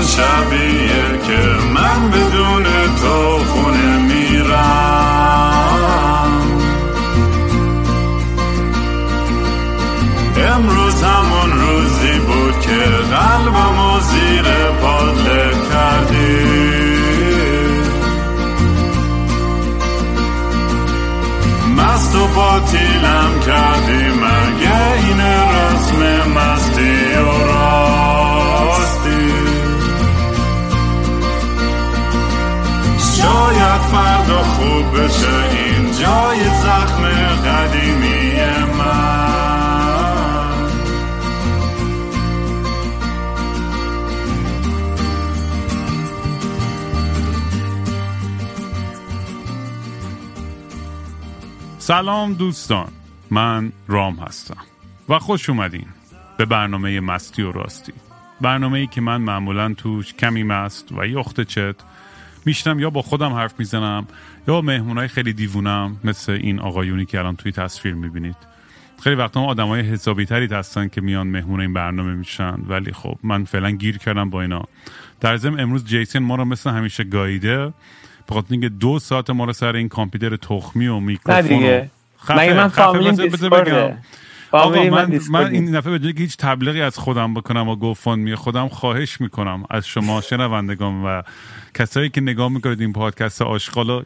همون شبیه که من بدون تو خونه میرم. امروز همون روزی بود که قلبمو زیر پادله کردی. مست و باطیلم کردی، مگه این رسم مستی و راستی؟ شاید فردا خوب بشه این جای زخم قدیمی من. سلام دوستان، من رام هستم و خوش اومدین به برنامه مستی و راستی. برنامه‌ای که من معمولاً توش کمی مست و یخت چت میشنم، یا با خودم حرف میزنم یا با مهمونای خیلی دیوونم مثل این آقایونی که الان توی تصویر میبینید. خیلی وقتا آدمای حسابی تری هستن که میان مهمون این برنامه میشن، ولی خب من فعلا گیر کردم با اینا. در ضمن امروز جیسن ما رو مثل همیشه گاییده، فقط اینکه 2 ساعت ما رو سر این کامپیوتر تخمی و میکروفون خفه. من فامیلیم دیسکورده. آقا من این دفعه به جایی که هیچ تبلیغی از خودم بکنم و گوفاندمی خودم، خواهش میکنم از شما شنوندگان و کسایی که نگاه میکنید این پادکست آشغالا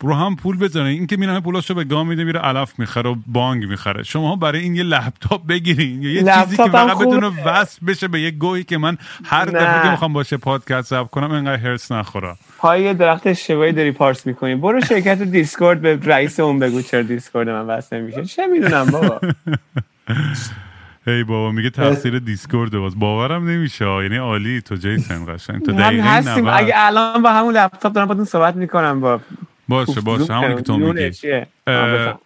رو هم پول بزنید. این که میره پولاشو به گام میده میره علف میخره و بانگ میخره. شما برای این یه لپتاپ بگیرین یا یه چیزی که فقط بدون وصل بشه به یه گویی که من هر دفعه که میخوام باشه پادکست ضبط کنم انقدر هرس نخورم. پای درخت شیوایی داری پارس میکنی، برو شرکت دیسکورد به رئیس اون بگو چرا دیسکورد من وصل نمیشه. چه میدونم بابا. هی بابا میگه تاثیر دیسکورد باز باورم نمیشه. یعنی عالی تو جیسن قشنگ تو دقیقاً هستیم. اگه الان با همون لپتاپ دارم باهاتون صحبت میکنم با باشه همونی که تو میگی.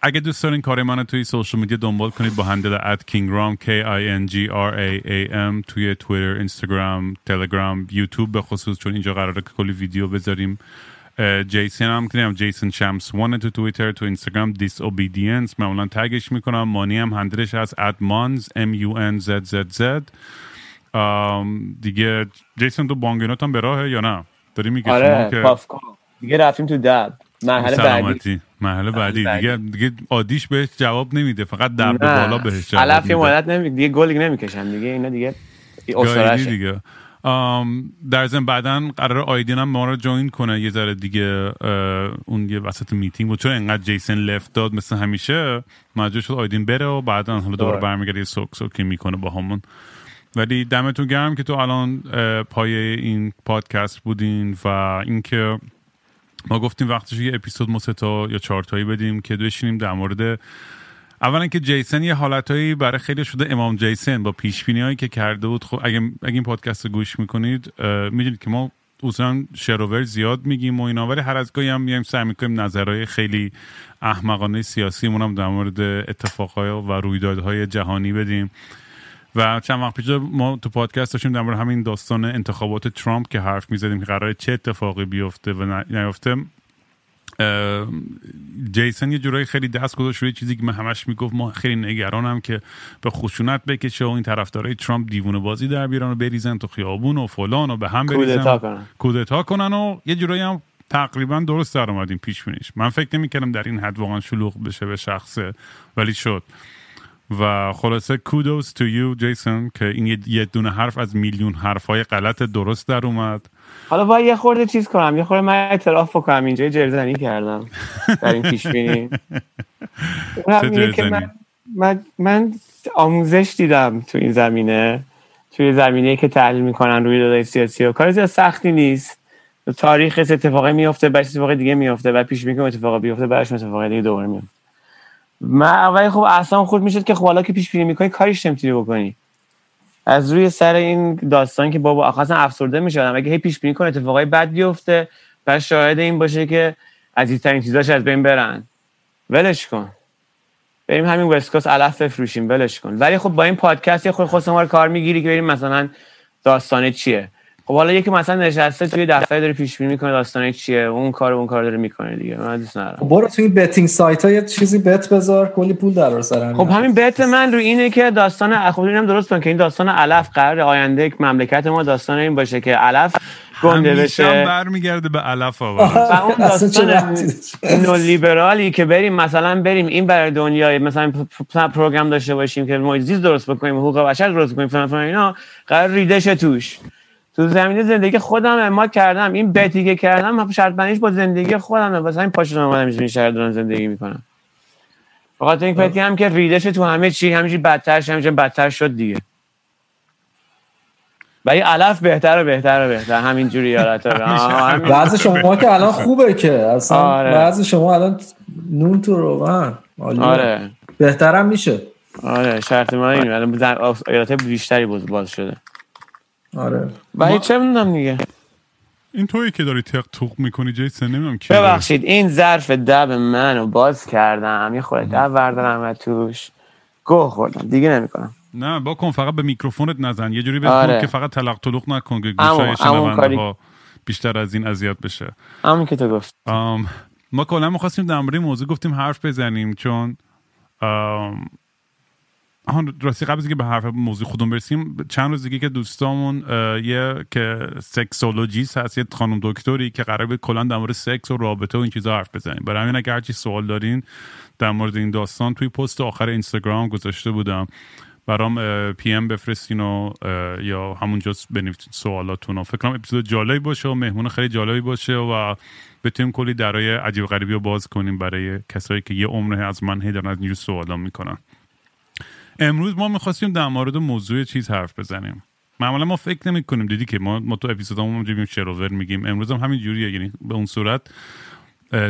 اگه دوست دارین کار منو توی سوشال میدیا دنبال کنید با هندل @kingram KINGRAAM توی توییتر، اینستاگرام، تلگرام، یوتیوب به خصوص، چون اینجا قراره که کلی ویدیو بذاریم. جیسن هم میگم جیسن شمس وان تو توییتر، تو اینستاگرام disobedience معمولا تگش میکنم. مانی هم هندلش هست @mons MUNZZZ. دیگه جیسن تو بانگینات هم به راهه یا نه؟ داری میگی آره، شما که دیگه رفتیم تو دب مرحله بعدی. دیگه عادیش بهش جواب نمیده، فقط دب به بالا بهش جواب میده. علف مولد نمیگه دیگه، گل نمیکشن دیگه، اینا دیگه اصرارش دیگه. در ضمن بعدن قرار آیدین هم ما رو جوین کنه یه ذره دیگه. اون یه وسط میتینگ بود چون انقدر جیسن لفت داد مثل همیشه، مجبور شد آیدین بره و بعدن حالا دوباره برمیگرده سوک میکنه با همون. ولی دمتون گرم که تو الان پایه این پادکست بودین و اینکه ما گفتیم وقتش یه اپیزود ما 3 تا یا 4 تایی بدیم که بشینیم در مورد اولا که جیسن یه حالتایی برای خیلی شده امام جیسن با پیش‌بینی‌هایی که کرده بود. خب اگه این پادکست رو گوش میکنید میدونید که ما اصلا شروور زیاد میگیم و اینا، ولی هر از گاهی هم میایم سعی میکنیم نظرهای خیلی احمقانه سیاسیمون هم در مورد اتفاق‌های و رویدادهای جهانی بدیم. و چند وقت پیش ما تو پادکست داشتیم در مورد همین داستان انتخابات ترامپ که حرف میزدیم که قراره چه اتفاقی بیفته و نیفته. جیسن یه جورایی خیلی دست گذاشت روی چیزی که من همش میگفت ما خیلی نگرانم که به خشونت بکشه و این طرفدارای ترامپ دیوونه بازی در بیارن و بریزن تو خیابون و فلان و به هم بریزن، کودتا کنن و یه جورایی هم تقریبا درست در اومدیم پیش بینیش. من فکر نمی‌کردم در این حد واقعا شلوغ بشه به شخصه، ولی شد. و خلاصه kudos to you جیسن که این یه دونه حرف از میلیون حرفای غلط درست در اومد. حالا باید یه خورده چیز کنم، یه خورده من اعتراف بکنم اینجا جرزنی کردم در این پیش بینی. من آموزش دیدم تو این زمینه، توی زمینه‌ای که تحلیل میکنن رویدادهای سیاسی و کار زیاد سختی نیست. تاریخ اتفاقی میفته، بعد اتفاق دیگه میفته، بعد پیش میگم اتفاقی بیفته، بعدش اتفاق دیگه دوباره میفته. من اولی خب اصلا خورد میشد که خب حالا که پیش بینی میکنی کاریش نمیتونی بکنی از روی سر این داستان که بابا اصلا افسرده میشدم اگه هی پیش بینی کنه اتفاقای بد بیفته بعد شاهد این باشه که عزیزترین چیزاش از بین برن. ولش کن، بریم همین وسکوس علف بفروشیم، ولش کن. ولی خب با این پادکست خود ما رو کار میگیری که بریم مثلا داستان چیه. خب حالا یکی مثلا نشسته توی دفتری داره پیش بینی میکنه داستان چیه، اون کارو داره میکنه دیگه. من دوست ندارم. خب برو توی بتینگ سایت‌ها یه چیزی بت بذار، کلی پول درآور سرم. خب همین بت من رو اینه که داستان خب اینم درست کن که این داستان علف قراره آینده مملکت ما داستان این باشه که علف گنده بشه. همیشه برمیگرده به علف آورد. و اون داستان نو لیبرالی که بریم این برای دنیای مثلا پروگرام داشته باشیم که معجزه درست بکنیم، حقوق بشر درست کنیم، فلان اینا، قرار ریدهش توش. تو زمینه زندگی خودم اعمال کردم، این بتی که کردم شرط بندیش با زندگی خودمه، واسه این پاشو اومدم اینجوری شهر دارم زندگی میکنم. فقط این بتی هم که ریدش تو همه چی همینجوری بدتر شد دیگه. ولی علف بهتر همینجوری یارتا. وضع شما که الان خوبه که اصلا وضع شما الان نون تو روان. آره بهترم میشه. آره شرط ما اینه الان ایالت بیشتری باز شده. آره ولی چه میدونم دیگه. این تویی که داری تق توق میکنی جیسن، نمیدونم کی. ببخشید این ظرف دب منو باز کردم، یه خورده دب بردارم و توش گوه خوردم دیگه. نمیکنم. نه با کن، فقط به میکروفونت نزن، یه جوری بگو که فقط تلق تلق نکن که گوشای شنونده بیشتر از این اذیت بشه. همون که تو گفت. ما کلا می‌خواستیم در مورد موضوع گفتیم حرف بزنیم، چون راستی قبل از اینکه به حرف موضوع خودمون برسیم، چند روز دیگه که دوستامون یه که سکسولوژیست هست، یه خانم دکتری که قراره کلا در مورد سکس و رابطه و این چیزا حرف بزنیم. برای همین اگه هرچی سوال دارین در مورد این داستان توی پست آخر اینستاگرام گذاشته بودم، برام پی ام بفرستین و یا همونجا بنویسین سوالاتون رو. فکر کنم اپیزود جالبی باشه و مهمون خیلی جالبی باشه و بتونیم کلی درای عجیب غریبی رو باز کنیم برای کسایی که یه عمره از من هی دارن از اینجور سوالا میکنن. امروز ما می‌خواستیم در مورد موضوع چیز حرف بزنیم. معمولا ما فکر نمی‌کنیم، دیدی که ما تو اپیزودامون می‌گیم شروور میگیم، امروز هم همین جوریه. یعنی به اون صورت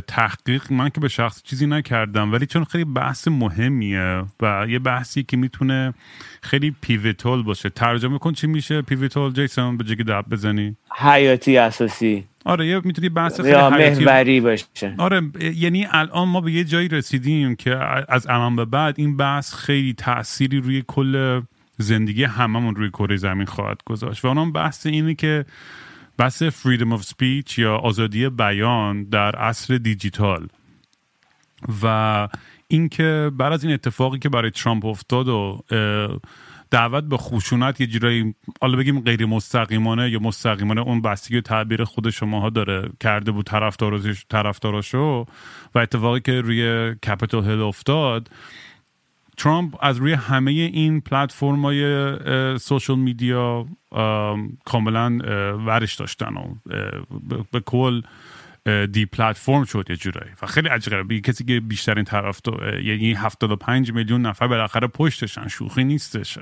تحقیق من که به شخص چیزی نکردم، ولی چون خیلی بحث مهمیه و یه بحثی که میتونه خیلی پیوتال باشه. ترجمه کن چی میشه پیوتال جیسون؟ به جگه دب بزنی حیاتی اساسی. آره یه میتونی بحث خیلی محوری باشه. آره یعنی الان ما به یه جایی رسیدیم که از الان به بعد این بحث خیلی تأثیری روی کل زندگی هممون روی کره زمین خواهد گذاشت. و اونم بحث اینه که بحث freedom of speech یا آزادی بیان در عصر دیجیتال و اینکه بعد از این اتفاقی که برای ترامپ افتاد و دعوت به خشونت یه جورایی حالا بگیم غیر مستقیمانه یا مستقیمانه، اون بستگی و تعبیر خود شماها داره، کرده بود طرفداراشو و اتفاقی که روی کپیتال هیل افتاد، ترامپ از روی همه این پلتفرم‌های سوشال میدیا کاملا ورش داشتن و به کل دی پلتفرم شد یه جورایی و خیلی عجیبه. کسی که بیشترین طرف تو یعنی 75 میلیون نفر بالاخره پشتشن، شوخی نیستش.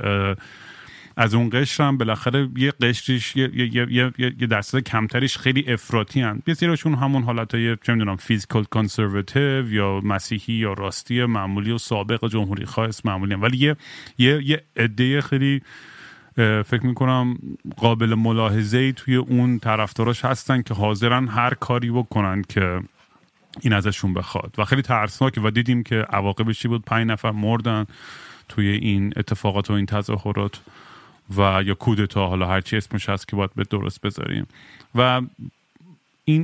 از اون قشر هم بالاخره یه قشریش یه درصد کمتریش خیلی افراطی ان، بسیارشون همون حالتای چه میدونم فیزیکال کانسرواتیو یا مسیحی یا راستی معمولی و سابق جمهوری خاص معمولی ان، ولی یه عده خیلی فکر میکنم قابل ملاحظه‌ای توی اون طرفداراش هستن که حاضرن هر کاری بکنن که این ازشون بخواد و خیلی ترسناکه و دیدیم که عواقبش چی بود. 5 نفر مردن توی این اتفاقات و این تظاهرات و یا کودتا، حالا هرچی اسمش هست که باید به درست بذاریم. و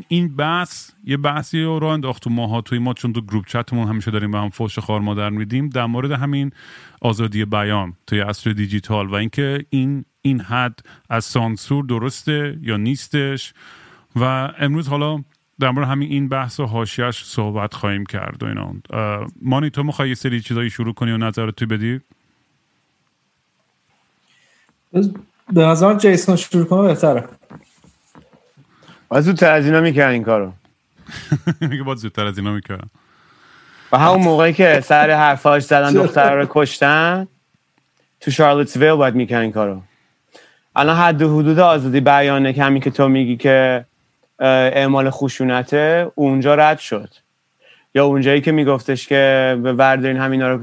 این بحث یه بحثی رو انداخت تو ماها، توی ما چون تو گروپ چتمون همیشه داریم به هم فحش خوار مادر میدیم در مورد همین آزادی بیان توی عصر دیجیتال و اینکه این حد از سانسور درسته یا نیستش. و امروز حالا در مورد همین این بحث و حاشیه‌اش صحبت خواهیم کرد و اینا. مانی تو می‌خوای یه سری چیزایی شروع کنی و نظرت تو بدی؟ به نظرم جیسون شروع کنه بهتره. باید زودتر از اینا میکرن این کارو. و همون موقعی که سر حرفاش زدن دختر رو کشتن تو شارلتسویل باید میکرن این کارو. الان حد و حدود آزادی بیانه که همین که تو میگی که اعمال خشونته اونجا رد شد، یا اونجایی که میگفتش که بردارین همینا رو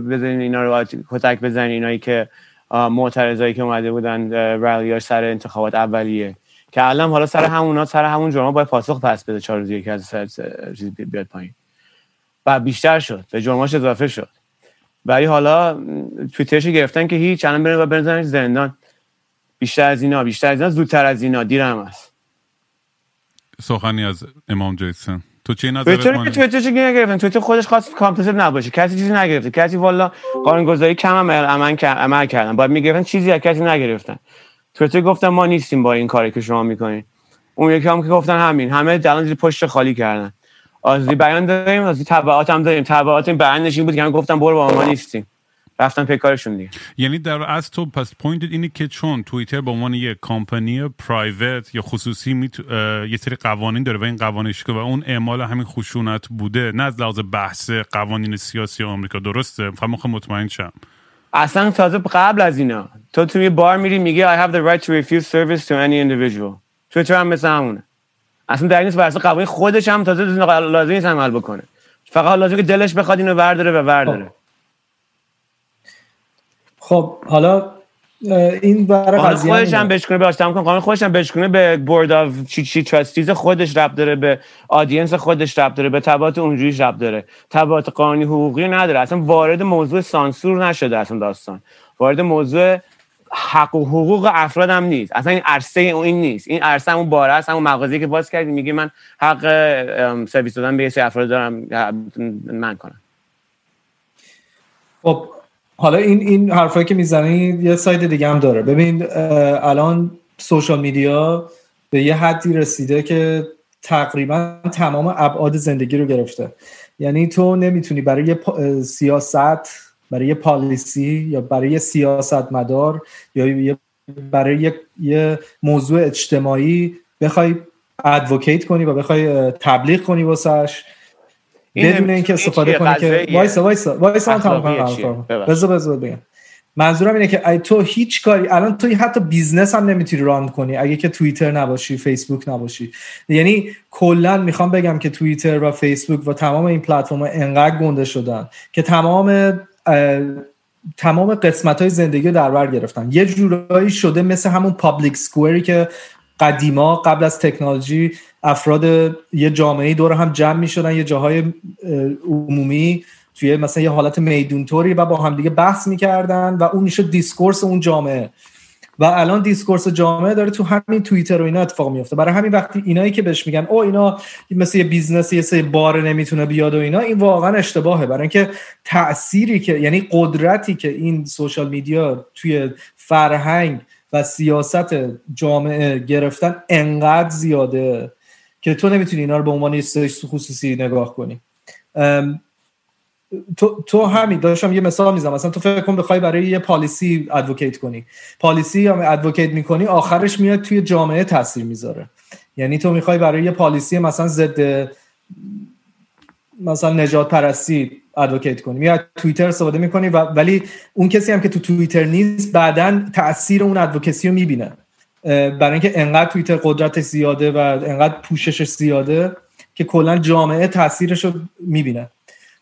بزنین، اینا رو کتک بزنین، اینایی که معترضایی که اومده بودن رلی‌ها سر انتخابات اولیه که الان حالا سر همونا سر همون جرما باید پاسخ پس بده 4 روز که از سر چیز بیاد پایین و بیشتر شد، به جرماش اضافه شد. ولی حالا توییترش گرفتن که هیچ الان برن و بزننش زندان. بیشتر از اینا زودتر از اینا دیرم است. سخنی از امام جیسون. تو چی نظرت مانی؟ تویتر چی نگرفتن؟ تویتر خودش خواست کامپلسیت نباشه، کسی چیزی نگرفته، کسی والا قانونگذاری کم عمل کردن، باید میگرفتن، چیزی از کسی نگرفتن. تویتر گفتن ما نیستیم با این کاری که شما میکنین. اون یکی هم که گفتن همین، همه دلان زیر پشت خالی کردن. آزادی بیان داریم، آزادی تبعات هم داریم، تبعات این برندش این بود که همه گفتن برو با ما نیستیم، رفتن پی کارشون دیگه. یعنی در از تو پس پوینتت اینه که چون توییتر به عنوان یک کمپانی پرایوت یا خصوصی یه سری قوانین داره و این قوانینش که و اون اعمال همین خشونت بوده، نه از لحاظ بحث قوانین سیاسی آمریکا، درسته؟ فهمم مطمئن شم. اصلا تازه قبل از اینا تو توی بار میری میگه I have the right to refuse service to any individual. توییتر هم مثل همونه. اصلا در نیست واسه قوانین خودش هم تازه لازم نیست عمل بکنه. فقط لازمه که دلش بخواد اینو برداره. خب حالا این برای قضیه خودش هم بشکنه، بهش تمام کن قانون خودش هم بشکنه، به بورد اف چی تراستیز خودش ربط داره، به آدینس خودش ربط داره، به تبعات اونجوریش ربط داره. تبعات قانونی حقوقی نداره، اصلا وارد موضوع سانسور نشده، اصلا داستان وارد موضوع حق و حقوق افراد هم نیست، اصلا این عرصه این نیست. این عرصه همون باره است، همون مغازه‌ای که باز کردی میگه من حق سرویس دادن به افراد دارم من کنم. خب حالا این حرفایی که میزنید یه ساید دیگه هم داره. ببین الان سوشال میدیا به یه حدی رسیده که تقریبا تمام ابعاد زندگی رو گرفته. یعنی تو نمیتونی برای یه سیاست، برای یه پالیسی یا برای یه سیاستمدار یا برای یه موضوع اجتماعی بخوای ادوکییت کنی و بخوای تبلیغ کنی واسش بدون اینکه استفاده کنی که وایسا من تمام کنم. بذار بگم. منظورم اینه که تو هیچ کاری الان توی حتی بیزنس هم نمیتونی ران کنی اگه که توییتر نباشی، فیسبوک نباشی. یعنی کلا میخوام بگم که توییتر و فیسبوک و تمام این پلتفرم‌ها انقدر گنده شدن که تمام قسمت‌های زندگی رو در بر گرفتن. یه جورایی شده مثل همون پابلیک سکوئری که قدیما قبل از تکنولوژی افراد یه جامعه دور هم جمع می‌شدن، یه جاهای عمومی توی مثلا یه حالت میدونطوری و با هم دیگه بحث می‌کردن و اون میشه دیسکورس اون جامعه. و الان دیسکورس جامعه داره تو همین توییتر و اینا اتفاق میفته. برای همین وقتی اینایی که بهش میگن او اینا مثل یه بیزنس یه سری بار نمیتونه بیاد و اینا، این واقعا اشتباهه. برای اینکه تأثیری که یعنی قدرتی که این سوشال میدیا توی فرهنگ و سیاست جامعه گرفتن انقدر زیاده که تو نمیتونی اینا رو به عنوان یه سیاست خصوصی نگاه کنی. تو همین داشتم یه مثال میزنم. مثلا تو فکر کن بخوای برای یه پالیسی ادوکییت کنی، پالیسی هم ادوکییت میکنی آخرش میاد توی جامعه تاثیر میذاره. یعنی تو میخوای برای یه پالیسی مثلا ضد مثلا نجات پرستی ادوکییت کنی، میاد توییتر استفاده میکنی ولی اون کسی هم که تو توییتر نیست بعداً تاثیر اون ادوکیسی رو میبینه. برای اینکه انقدر توییتر قدرتش زیاده و انقدر پوششش زیاده که کلا جامعه تاثیرش رو میبینه.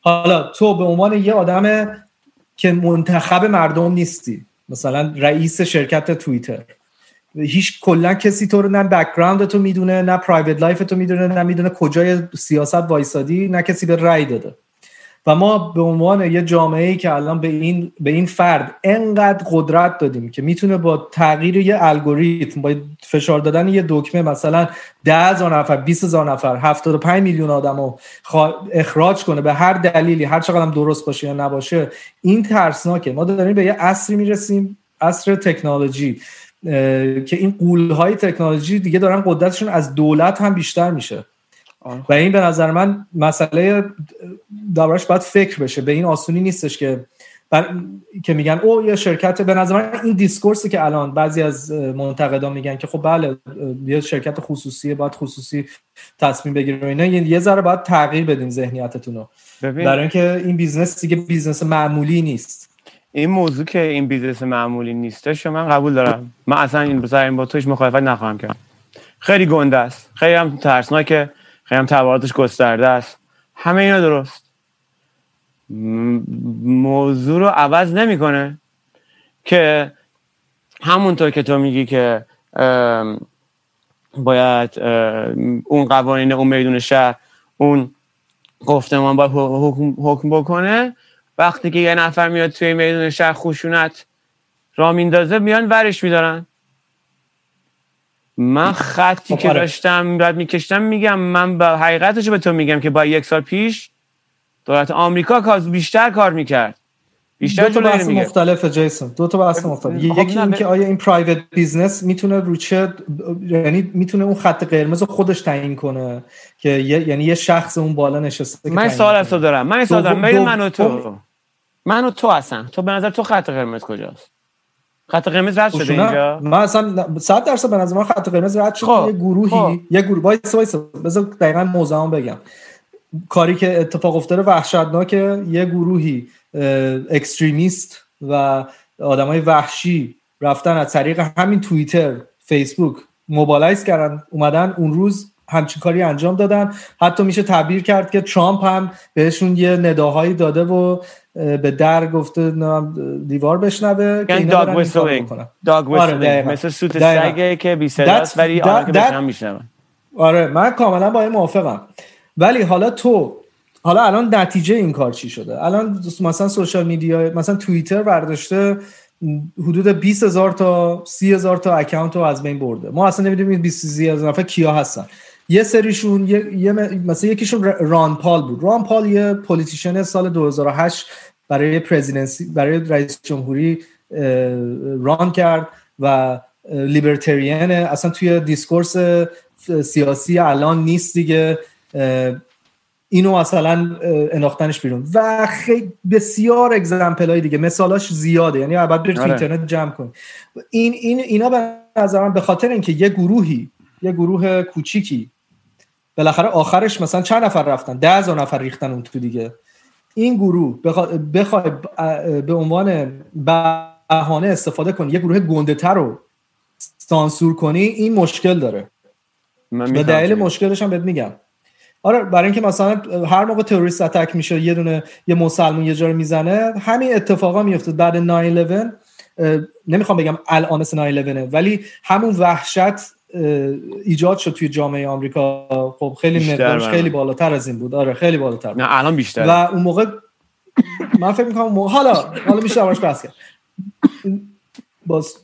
حالا تو به عنوان یه آدم که منتخب مردم نیستی، مثلا رئیس شرکت توییتر، هیچ کلا کسی تو رو نه بک‌گراند تو میدونه، نه پرایوت لایف تو میدونه، نه میدونه کجای سیاست وایسادی، نه کسی به رأی داده. و ما به عنوان یه جامعه‌ای که الان به این فرد انقدر قدرت دادیم که میتونه با تغییر یه الگوریتم، با فشار دادن یه دکمه، مثلا 10,000 نفر، 20,000 نفر، 75 میلیون آدمو اخراج کنه به هر دلیلی، هر چقدرم درست باشه یا نباشه. این ترسناکه. ما داریم به یه عصری میرسیم، عصر تکنولوژی، که این غول‌های تکنولوژی دیگه دارن قدرتشون از دولت هم بیشتر میشه. و این به نظر من مسئله دربارش باید فکر بشه. به این آسونی نیستش که میگن او یه شرکت. به نظر من این دیسکورسی که الان بعضی از منتقدان میگن که خب بله یه شرکت خصوصیه، باید خصوصی تصمیم بگیره و اینا، یه ذره باید تغییر بدیم ذهنیتتون رو، برای اینکه این بیزنس دیگه بیزنس معمولی نیست. این موضوع که این بیزنس معمولی نیستش من قبول دارم. من اصلا این با توش مخالفت نخواهم کرد. خیلی گنده است، خیلی هم ترسناکه، خیلی هم تبعاتش گسترده است. همه اینا درست. موضوع رو عوض نمیکنه که همونطور که تو میگی که باید اون قوانین اون میدون شهر اون گفتمان باید حکم بکنه. وقتی که یه نفر میاد توی میدون شهر خشونت را میندازه، میان ورش میدارن. من خطی که داشتم رد میکشتم میگم من به حقیقتش به تو میگم که با یک سال پیش دولت آمریکا کاز بیشتر کار میکرد. بیشتر تو بحث مختلفه جیسون، دو تا بحث مختلف. یکی این که آیا این پرایوت بیزنس میتونه روچه، یعنی میتونه اون خط قرمز خودش تعیین کنه که یعنی یه شخص اون بالا نشسته. من سوال از تو دارم، من سوال دارم بین من و تو، من و تو هستم، تو به نظر تو خط قرمز کجاست؟ خط قرمز رد شده اینجا؟ من اصلا 100% به نظر من خط قرمز رد شده. یه گروهی، یه گروه وایس بذار دقیقاً موضوعم بگم. کاری که اتفاق افتاده وحشتناکه. یه گروهی اکستریمیست و آدمای وحشی رفتن از طریق همین توییتر، فیسبوک موبایلایز کردن، اومدن اون روز همچین کاری انجام دادن. حتی میشه تعبیر کرد که ترامپ هم بهشون یه نداهایی داده و به در گفته دیوار بشنوه که اینا داگ ویسلینگ مثل سوت سگه که بی صداست ولی آنها که بشنم میشنون. آره من کاملا با این موافقم. ولی حالا تو، حالا الان نتیجه این کار چی شده؟ الان مثلا سوشال میدیا، مثلا توییتر برداشته حدود 20000 تا 30000 تا اکانت رو از بین برده. ما اصلا نمیدونیم این 20000 نفر کیا هستن. یه سریشون مثلا یکیشون ران پال بود. ران پال یه پولیتیشن سال 2008 برای پرزیدنسی، برای رئیس جمهوری ران کرد و لیبرتریان، اصلا توی دیسکورس سیاسی الان نیست دیگه. اینو مثلا انداختنش بیرون و خیلی بسیار اگزمپلای دیگه، مثالاش زیاده، یعنی بعد برید تو اینترنت جمع کن. اینا به نظرم به خاطر اینکه یه گروه کوچیکی بالاخره آخرش مثلا چند نفر رفتن، 10000 نفر ریختن اون تو دیگه، این گروه بخواد به عنوان بهانه استفاده کنه یه گروه گنده‌تر رو سانسور کنی، این مشکل داره. به دلیل مشکلش هم بهت میگم. آره، برای اینکه مثلا هر موقع تروریست اتک میشه، یه مسلمون یه جا رو میزنه، همین اتفاقا میفته. بعد 9/11 نمیخوام بگم الان مثل 9/11 ولی همون وحشت ایجاد شد توی جامعه آمریکا. خب خیلی مقدارش خیلی بالاتر از این بود. آره خیلی بالاتر بود. نه الان بیشتر. و اون موقع من فکر میکنم حالا بیشتر باش بس کرد. باز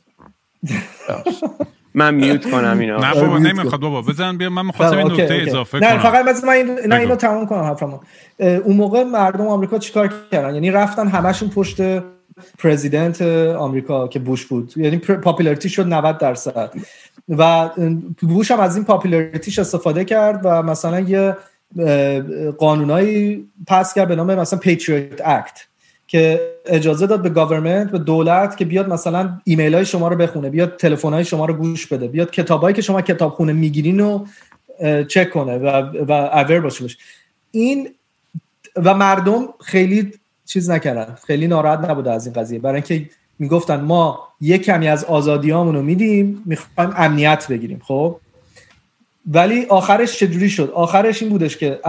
من میوت کنم اینو. نه بابا نمیخواد بابا بزن بیا. من می‌خواستم این نکته اضافه کنم. نه فقط بذار من اینو تموم کنم حرفمو. اون موقع مردم آمریکا چیکار کردن؟ یعنی رفتن همشون پشت پرزیدنت آمریکا که بوش بود، یعنی پاپولاریتی شد 90% و بوش هم از این پاپولاریتیش استفاده کرد و مثلا یه قانونایی پس کرد به نام مثلا Patriot Act که اجازه داد به گورنمنت، به دولت که بیاد مثلا ایمیل های شما رو بخونه، بیاد تلفن های شما رو گوش بده، بیاد کتابایی که شما کتابخونه میگیرین رو چک کنه و اویر باشه بشه. این و مردم خیلی چیز نکردن، خیلی ناراحت نبوده از این قضیه، برای اینکه میگفتن ما یه کمی از آزادیامون رو میدیم، میخوایم امنیت بگیریم. خب ولی آخرش چجوری شد؟ آخرش این بودش که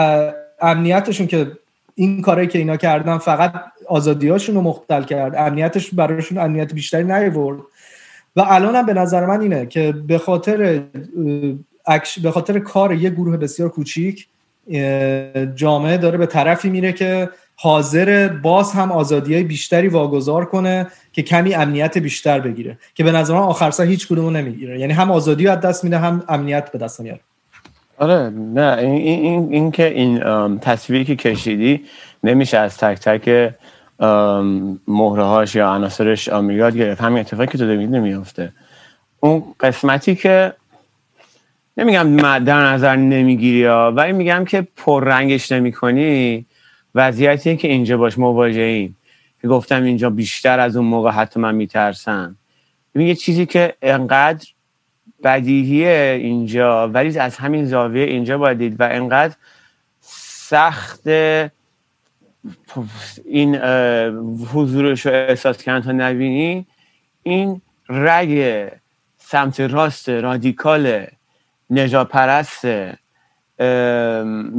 امنیتشون که این کاری که اینا کردن فقط آزادیاشون رو مختل کرد، امنیتش برایشون امنیت بیشتری نیاورد. و الان هم به نظر من اینه که به خاطر کار یه گروه بسیار کوچیک جامعه داره به طرفی میره که حاضر باز هم آزادیای بیشتری واگذار کنه که کمی امنیت بیشتر بگیره، که به نظر من آخر سر هیچ کدومو نمیگیره، یعنی هم آزادی رو از دست میده هم امنیت به دست میاره. آره نه این که این تصویری که کشیدی نمیشه از تک تک مهرهاش یا عناصرش آمریکا گرفت. همین اتفاقی که تو داری نمیفته. اون قسمتی که نمیگم در نظر نمیگیری ولی میگم که پررنگش نمیکنی، وضعیتی که اینجا باش مواجهیم که گفتم اینجا بیشتر از اون موقع حتی من میترسم. یه چیزی که انقدر بدیهیه اینجا ولی از همین زاویه اینجا باید دید و انقدر سخت این حضورش رو احساس کردن تا نبینی. این رگ سمت راست رادیکال نژادپرست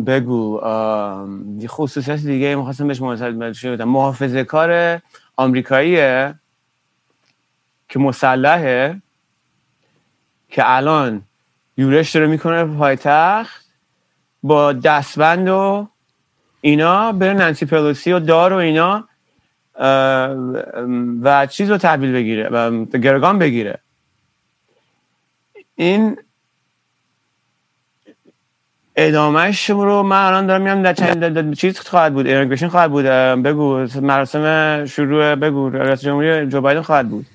بگو خصوصیت دیگه می‌خواستم بهش مناسبت بدم، محافظه‌کار آمریکاییه که مسلحه، که الان یورش داره میکنه پایتخت با دستبند و اینا بره نانسی پلوسی و دار و اینا و چیز رو تحویل بگیره و گرگان بگیره. این ادامهش رو من الان دارم میام در چند چیز خواهد بود، اینوگریشن خواهد بود، بگو مراسم شروع، بگو رئیس جمهوری جو بایدن خواهد بود.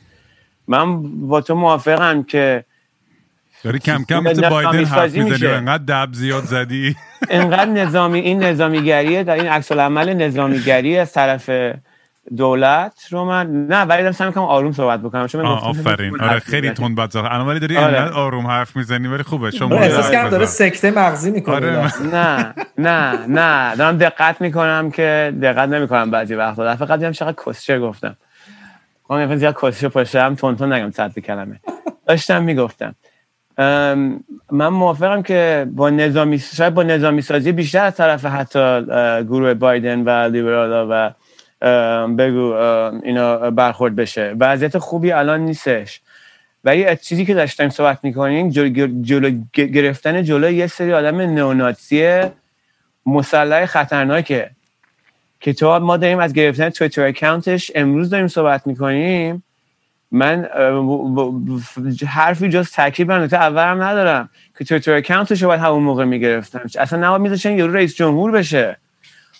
من با تو موافقم که داری کم کم مثل بایدن حرف میزنی و انقدر دب زیاد زدی. انقدر نظامی، این نظامیگریه، در این عکس العمل نظامیگری از طرف دولت رو من نه، ولی دارم سعی می‌کنم آروم صحبت بکنم. چون من آفرین، آره خیلی تون بذار. الان ولی داری انقدر آروم حرف میزنی ولی خوبه. شما احساس کردم داره سکته مغزی میکنه. آره نه نه نه، دارم دقت میکنم که دقت نمیکنم بعضی وقتا. فقط میگم چقدر کسچر گفتم. من فقط زیاد کسچر پشم تون نگم صد کلمه. داشتم میگفتم. من موافقم که با نظامی، شاید با نظامی سازی بیشتر از طرف حتی گروه بایدن و لیبرالا و بگو اینا برخورد بشه. وضعیت خوبی الان نیستش، ولی چیزی که داشتیم صحبت میکنیم گرفتن جلوی یه سری آدم نئوناتسی مسلح خطرناکه که تو ما داریم از گرفتن تویتر اکانتش امروز داریم صحبت میکنیم. من حرفی جز تاکید بر نکته اولم ندارم که تویتر اکانتش رو باید همون موقع میگرفتن، اصلا نباید میذاشتن یه رئیس جمهور بشه.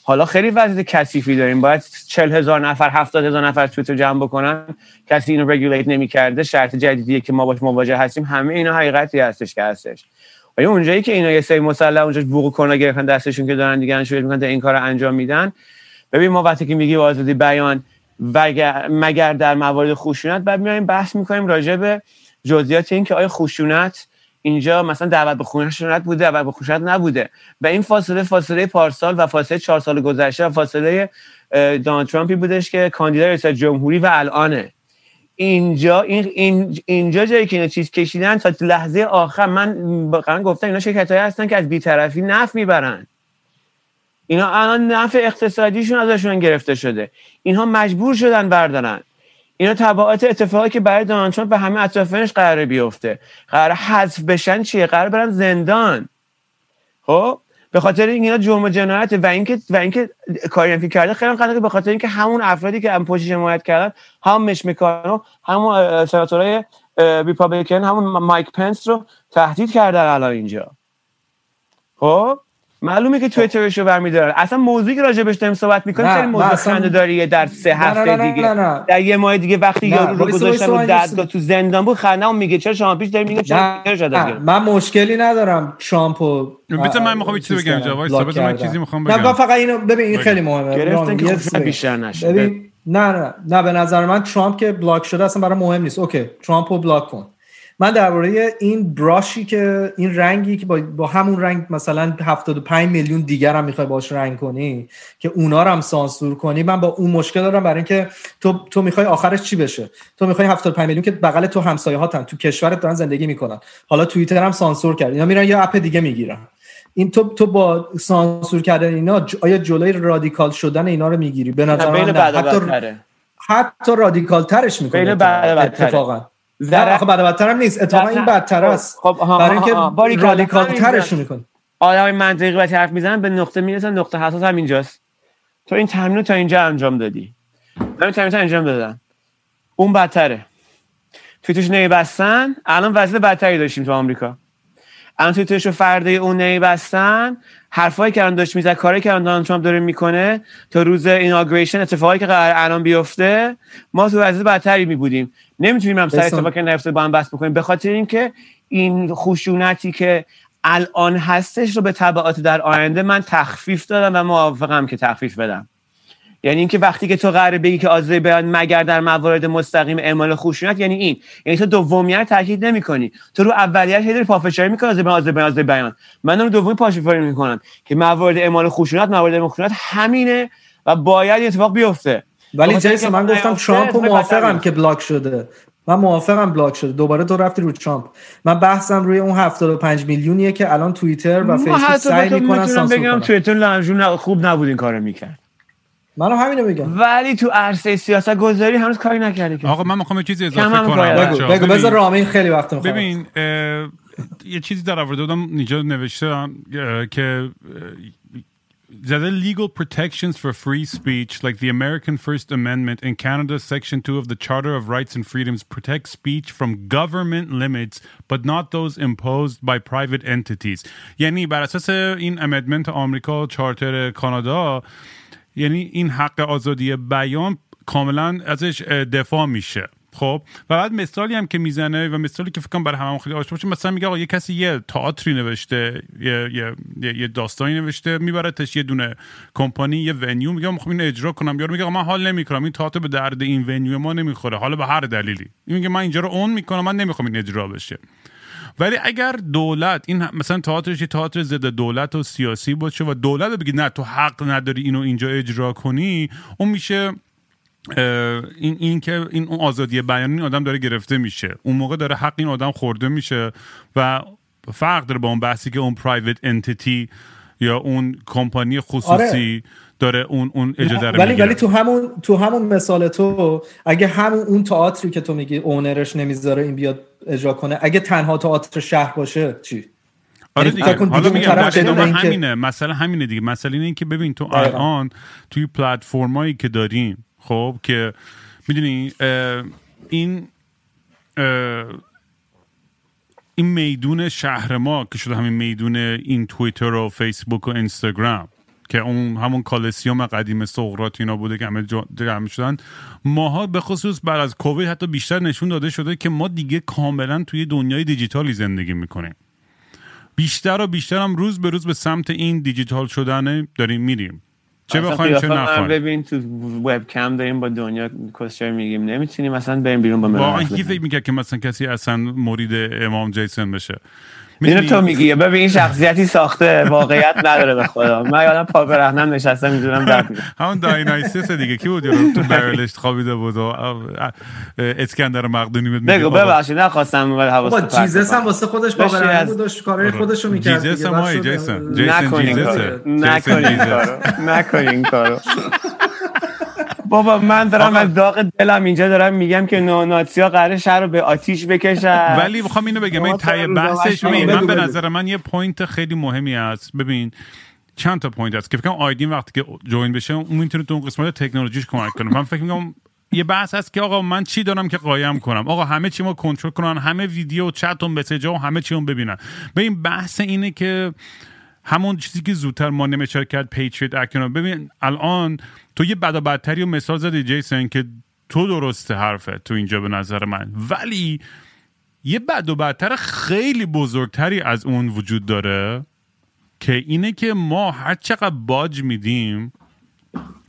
حالا خیلی وضعیت کثیفی داریم، باید 40,000 نفر 70,000 نفر توییتر جمع بکنن، کسی اینو رگولیت نمی‌کرده. شرط جدیدیه که ما باش مواجه هستیم. همه اینا حقیقتی هستش که هستش، ولی اونجایی که اینا یه سری مسلح اونجا وقوع کردن گرفتن دستشون که دارن دیگه شروع می‌کنن تا این کارو انجام میدن. ببین ما وقتی که میگیم آزادی بیان مگر در موارد خشونت، بعد میایم بحث می‌کنیم راجع به جزئیات این که آیا خشونت اینجا مثلا دعوت به خشونت بوده، دعوت به خشونت نبوده. و این فاصله پارسال و فاصله 4 سال گذشته و فاصله دونالد ترامپی بودش که کاندیدای ریاست جمهوری و الانه. اینجا جایی که اینا چیز کشیدن تا لحظه آخر. من واقعا گفتم اینا شرکتایی هستن که از بی‌طرفی نفع میبرن. اینا الان نفع اقتصادیشون ازشون گرفته شده. اینها مجبور شدن بردارن. اینا تبعات اتفاقی که برای دونالد ترامپ به همه اطرافیانش قراره بیفته، قراره حذف بشن، چیه؟ قراره برن زندان. خب به خاطر اینا جرم و جنایت و اینکه کاری نمی کرده خیلی قضیه، به خاطر اینکه همون افرادی که هم پشتش حمایت کردن، هم مشمکانو، همون سناتورای ریپابلیکن، همون مایک پنس رو تهدید کردن الان اینجا. خب معلومه که توییترشو برمی‌دارن. اصلا موضوعی که راجع بهش داریم صحبت می‌کنیم خیلی موضوع خنده‌داریه. در 3 هفته دیگه، در یه ماه دیگه، وقتی یارو رو گذاشتن رو دادگاه تو زندان بود، خنده‌ام میگه چرا شما پیش دارین میگه چرا شده. من مشکلی ندارم شامپو. ببین من می‌خوام یه چیزی بگم، جواب ثابت من چیزی می‌خوام بگم. نه فقط اینو ببین، این خیلی مهمه. گرفتن که بیشتر نشه. ببین نه به نظر من ترامپ که بلاک شده اصلا برام مهم نیست. اوکی ترامپو بلاک کن. من درباره این براشی که این رنگی که با همون رنگ مثلا 75 میلیون دیگر هم میخوای باش رنگ کنی که اونا رو هم سانسور کنی، من با اون مشکل دارم. برای اینکه تو میخوای آخرش چی بشه؟ تو میخوای 75 میلیون که بغل تو همسایه‌هاتن، تو کشورت دارن زندگی میکنن، حالا توییتر هم سانسور کرد، اینا میرن یه اپ دیگه میگیرن. این تو با سانسور کردن اینا آیا جلوی رادیکال شدن اینا رو میگیری؟ به نظر من حتی رادیکال ترش میکنه. اتفاقا در آخه بدتر هم نیست، اتفاقا این بدتر است. خب برای اینکه رادیکال ترش میکنه، آدمای منطقی و حرف میزنن به نقطه میرسن. نقطه حساس هم اینجاست. تو این تمرین تا اینجا انجام دادی، من تمرین انجام دادم، اون بدتره. توییتش نمیبستن، الان وضعیت بدتری داشتیم تو آمریکا. الان توییتشو فردا اون نمیبستن، حرفایی که الان داشت میزد، کاری که الان ترامپ داره میکنه، تا روز ایناگریشن اتفاقی که قرار الان بیفته، ما تو وضعیت بدتری میبودیم. نمیتونیم هم سر اتفاقی نفته با هم بحث بکنیم، به خاطر اینکه این خشونتی که الان هستش رو به تبعات در آینده من تخفیف دادم و موافقم که تخفیف بدم. یعنی اینکه وقتی که تو قراره بگی که آزادی بیان مگر در موارد مستقیم اعمال خشونت، یعنی تو دومیت تاکید نمی‌کنی، تو رو اولیه‌اش هدر پافشاری می‌کنی. آزادی بیان من رو دومی پافشاری می‌کنم که موارد اعمال خشونت همینه و باید اتفاق بیفته. ولی جیسون من گفتم ترامپ موافقم که بلاک شده، دوباره تو رفتی رو ترامپ. من بحثم روی اون 75 میلیونیه که الان توییتر و فیسبوک سعی می‌کنن سانسور کنن. بگم توییتر لنجون خوب نبود این کارو می‌کرد، منم همینو میگم، ولی تو عرصه سیاست گذاری هنوز کاری نکردی. آقا من میخوام یه چیزی اضافه کنم. بگو بذار رامین خیلی وقت میخوام. ببین یه چیزی در آورده بودم اینجا نوشتم که Are there legal protections for free speech, like the American First Amendment and Canada's Section 2 of the Charter of Rights and Freedoms protect speech from government limits, but not those imposed by private entities. یعنی بر اساس این امندمنت آمریکا و چارتر کانادا، یعنی این حق آزادی بیان کاملا ازش دفاع میشه. خب و بعد مثالی هم که میزنه و مثالی که فکر کنم برای همون خیلی آشنا باشه، مثلا میگه آقا یه کسی یه تئاتری نوشته، یه داستانی نوشته، میبرتش یه دونه کمپانی، یه ونیو، میگه میخوام اینو اجرا کنم، یارو میگه آقا من حال نمیکنم، این تئاتر به درد این ونیو ما نمیخوره، حالا به هر دلیلی این میگه من اینجا رو اون میکنم، من نمیخوام این اجرا بشه. ولی اگر دولت این مثلا تئاترش یه تئاتر ضد دولت و سیاسی باشه و دولت بگه نه تو حق نداری اینو اینجا اجرا کنی، اون میشه این که این آزادی بیان این آدم داره گرفته میشه، اون موقع داره حق این آدم خورده میشه و فرق داره با اون بحثی که اون پرایوت انتیتی یا اون کمپانی خصوصی داره اون اجازه رو میگیره. ولی تو همون مثال تو اگه همون اون تئاتری که تو میگی اونرش نمیذاره این بیاد اجرا کنه، اگه تنها تئاتر شهر باشه چی؟ آره دیگه. حالا میگم همینه، مثلا همینه دیگه. مثلا اینه که ببین تو الان توی پلتفرمایی که داریم، خب که میدونی این میدون شهر ما که شده همین میدون این توییتر و فیسبوک و اینستاگرام که اون همون کالسیوم قدیم سقراط اینا بوده که همه شدن، ماها به خصوص بعد از کووید حتی بیشتر نشون داده شده که ما دیگه کاملا توی دنیای دیجیتالی زندگی میکنیم. بیشتر و بیشتر هم روز به روز به سمت این دیجیتال شدن داریم میریم. چه بخوایم چه نخوایم. ببین تو وب کم داریم با دنیا کوشر میگیم، نمیتونیم مثلا بریم بیرون با واقعا کی فکر میکنه که مثلا کسی اصلا مرید امام جیسون بشه؟ اینو تو میگی. ببین این شخصیتی ساخته، واقعیت نداره به خدا. من یادم پا برهنم نشسته میذارم بعد همون داینایسس دیگه کی بود یارو تو برلشت خوابیده بود و اسکندر مقدونی بود. بگو ببخشید نخواستم ولی حواس پرت. با جیزس هم واسه خودش با برهنم داشت کارهای خودش رو میکرد. جیزس ما جیسون نکنین کارو. بابا من دارم از داغ دلم اینجا دارم میگم که نوناتسیا قراره شهر رو به آتیش بکشن. ولی میخوام اینو بگم این تای بحثش من به نظر من یه پوینت خیلی مهمی است. ببین چند تا پوینت هست که فکر کنم آیدین وقتی که جوین بشه اون میتونه تو اون قسمت تکنولوژیش کمک کنه. من فکر میگم یه بحث هست که آقا من چی دارم که قایم کنم، آقا همه چی ما کنترل کنن، همه ویدیو و چت و مسیج و همه چی اون ببینن. ببین بحث اینه که همون چیزی که زودتر ما نمیشه کرد پیتریت اکت. ببین الان تو یه بد و بدتری و مثال زدی جیسون که تو درسته حرفه تو اینجا به نظر من، ولی یه بد و بدتر خیلی بزرگتری از اون وجود داره که اینه که ما هر چقدر باج میدیم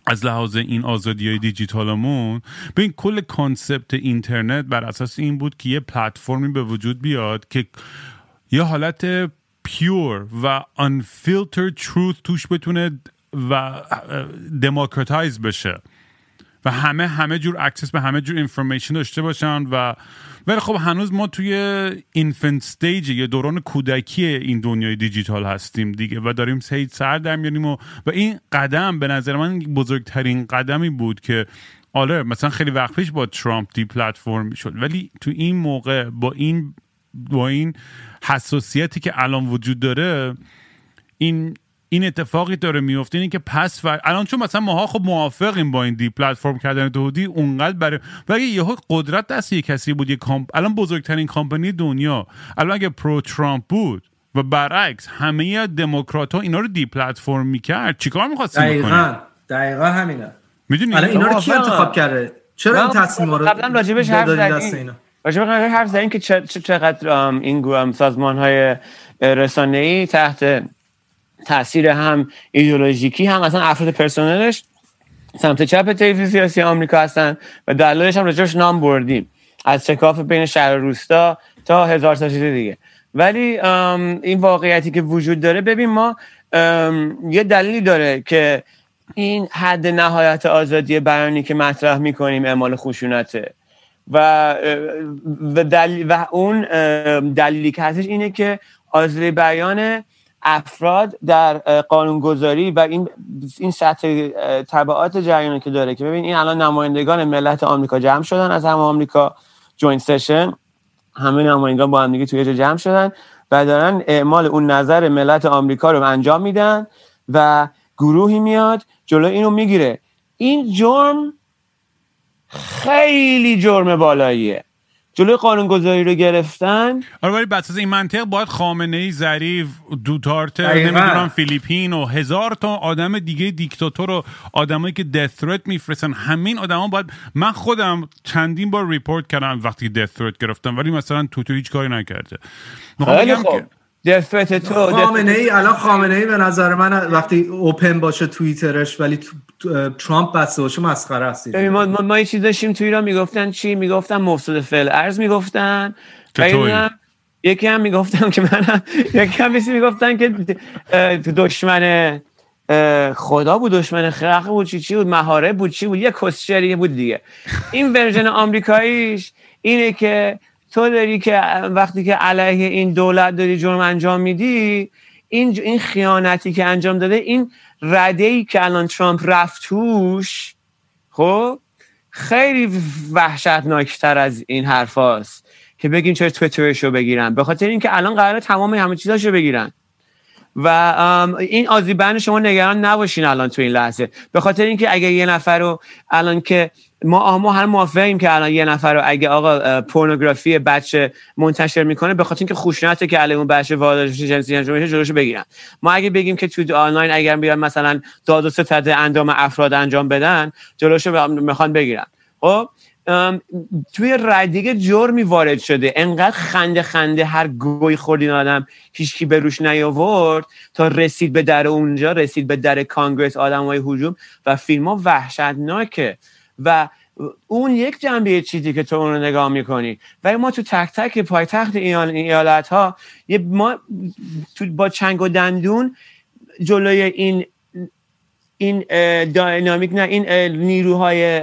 از لحاظ این آزادی‌های دیجیتالمون. ببین کل کانسپت اینترنت بر اساس این بود که یه پلتفرمی به وجود بیاد که یه حالت پیور و unfiltered truth توش بتونه و دموکراتایز بشه و همه جور اکسس به همه جور اینفورمیشن داشته باشن. و ولی خب هنوز ما توی اینفنت استیج، یه دوران کودکی این دنیای دیجیتال هستیم دیگه و داریم سر در میاریم و این قدم به نظر من بزرگترین قدمی بود که آره مثلا خیلی وقت پیش با ترامپ دی پلتفرم میشد، ولی تو این موقع با این حساسیتی که الان وجود داره این اتفاقی داره میفته. اینه که پس و الان چون مثلا ماها خب موافقیم با این دی پلتفرم کردن توهدی اونقدر برای، ولی یهو قدرت دست یک کسی بود، یک الان بزرگترین کمپانی دنیا، الان اگه پرو ترامپ بود و برعکس همه دموکرات‌ها اینا رو دی پلتفرم میکرد، چیکار می‌خواستن بکنن؟ دقیقاً همینه. میدونی الان اینا رو کی انتخاب کرده؟ چرا این تصمیم‌ها رو قبلا راجبش حرف زدیم؟ راجب حرف زدیم که چقدر این گروه سازمان‌های رسانه‌ای تحت تأثیر هم ایدئولوژیکی هم اصلا افراد پرسنلش سمت چپ طیف سیاسی آمریکا هستن و دلایلش هم راجعش نام بردیم، از شکاف بین شهر و روستا تا هزار تا چیز دیگه. ولی این واقعیتی که وجود داره، ببین ما یه دلیلی داره که این حد نهایت آزادی بیانی که مطرح می‌کنیم اعمال خشونته و اون دلیلی که هستش اینه که آزادی بیان افراد در قانونگذاری و این سطح تبعات جریانی که داره، که ببین این الان نمایندگان ملت آمریکا جمع شدن از همه آمریکا، جوینت سشن، همه نمایندگان با هم دیگه توی جمع شدن و دارن اعمال اون نظر ملت آمریکا رو انجام میدن و گروهی میاد جلو اینو میگیره. این جرم خیلی جرم بالاییه، جلوی قانونگذاری رو گرفتن. آره ولی بساز این منطق باید خامنه‌ای، ظریف، دوتارتر، نمیدونم فیلیپین و هزار تا آدم دیگه دیکتاتور و آدمایی که دث ترت میفرستن، همین آدما باید. من خودم چندین بار ریپورت کردم وقتی دث ترت گرفتم، ولی مثلا توییتر هیچ کاری نکرده. خیلی خوب خامنه‌ای الان، خامنه‌ای به نظر من وقتی اوپن باشه توییترش، ولی ترامپ بسته باشه مسخره است. ما یه چیز داشتیم تو ایران میگفتن چی؟ میگفتن مفسد فعل ارض میگفتن، یکی هم میگفتم که منم، یکی هم میگفتن که دشمن خدا بود، دشمن خلق بود، چی بود، مهاره بود، چی بود، یه کسچری بود دیگه. این ورژن آمریکاییش اینه که تو داری که وقتی که علیه این دولت داری جرم انجام میدی، این خیانتی که انجام داده، این رده‌ای که الان ترامپ رفت توش، خب خیلی وحشتناکتر از این حرف هاست که بگیم چرا تویترشو بگیرن، به خاطر اینکه الان قراره تمام همه چیزاشو بگیرن. و این آذیبند شما نگران نباشین الان تو این لحظه، به خاطر اینکه اگه یه نفر رو الان که ما هم موافقیم که الان یه نفر رو اگه آقا پورنوگرافی بچه منتشر میکنه، به خاطر اینکه خوشنطه که علیه اون بچه وارد جنسی انجام میشه، جلوشو بگیرن. ما اگه بگیم که تو آنلاین اگر بیان مثلا داد و ستد اندام افراد انجام بدن، جلوشو میخوان بگیرن. خب توی ردیگه جرمی وارد شده، انقدر خنده هر گوی خورد این آدم هیچکی به روش نیاورد تا رسید به در اونجا، رسید به در کانگرس، آدمای هجوم و فیلم‌ها وحشتناکه. و اون یک جنبه چیزی که تو اون رو نگاه میکنی، ولی ما تو تک تک پایتخت ایالت ها ما با چنگ و دندون جلوی این داینامیک، نه این نیروهای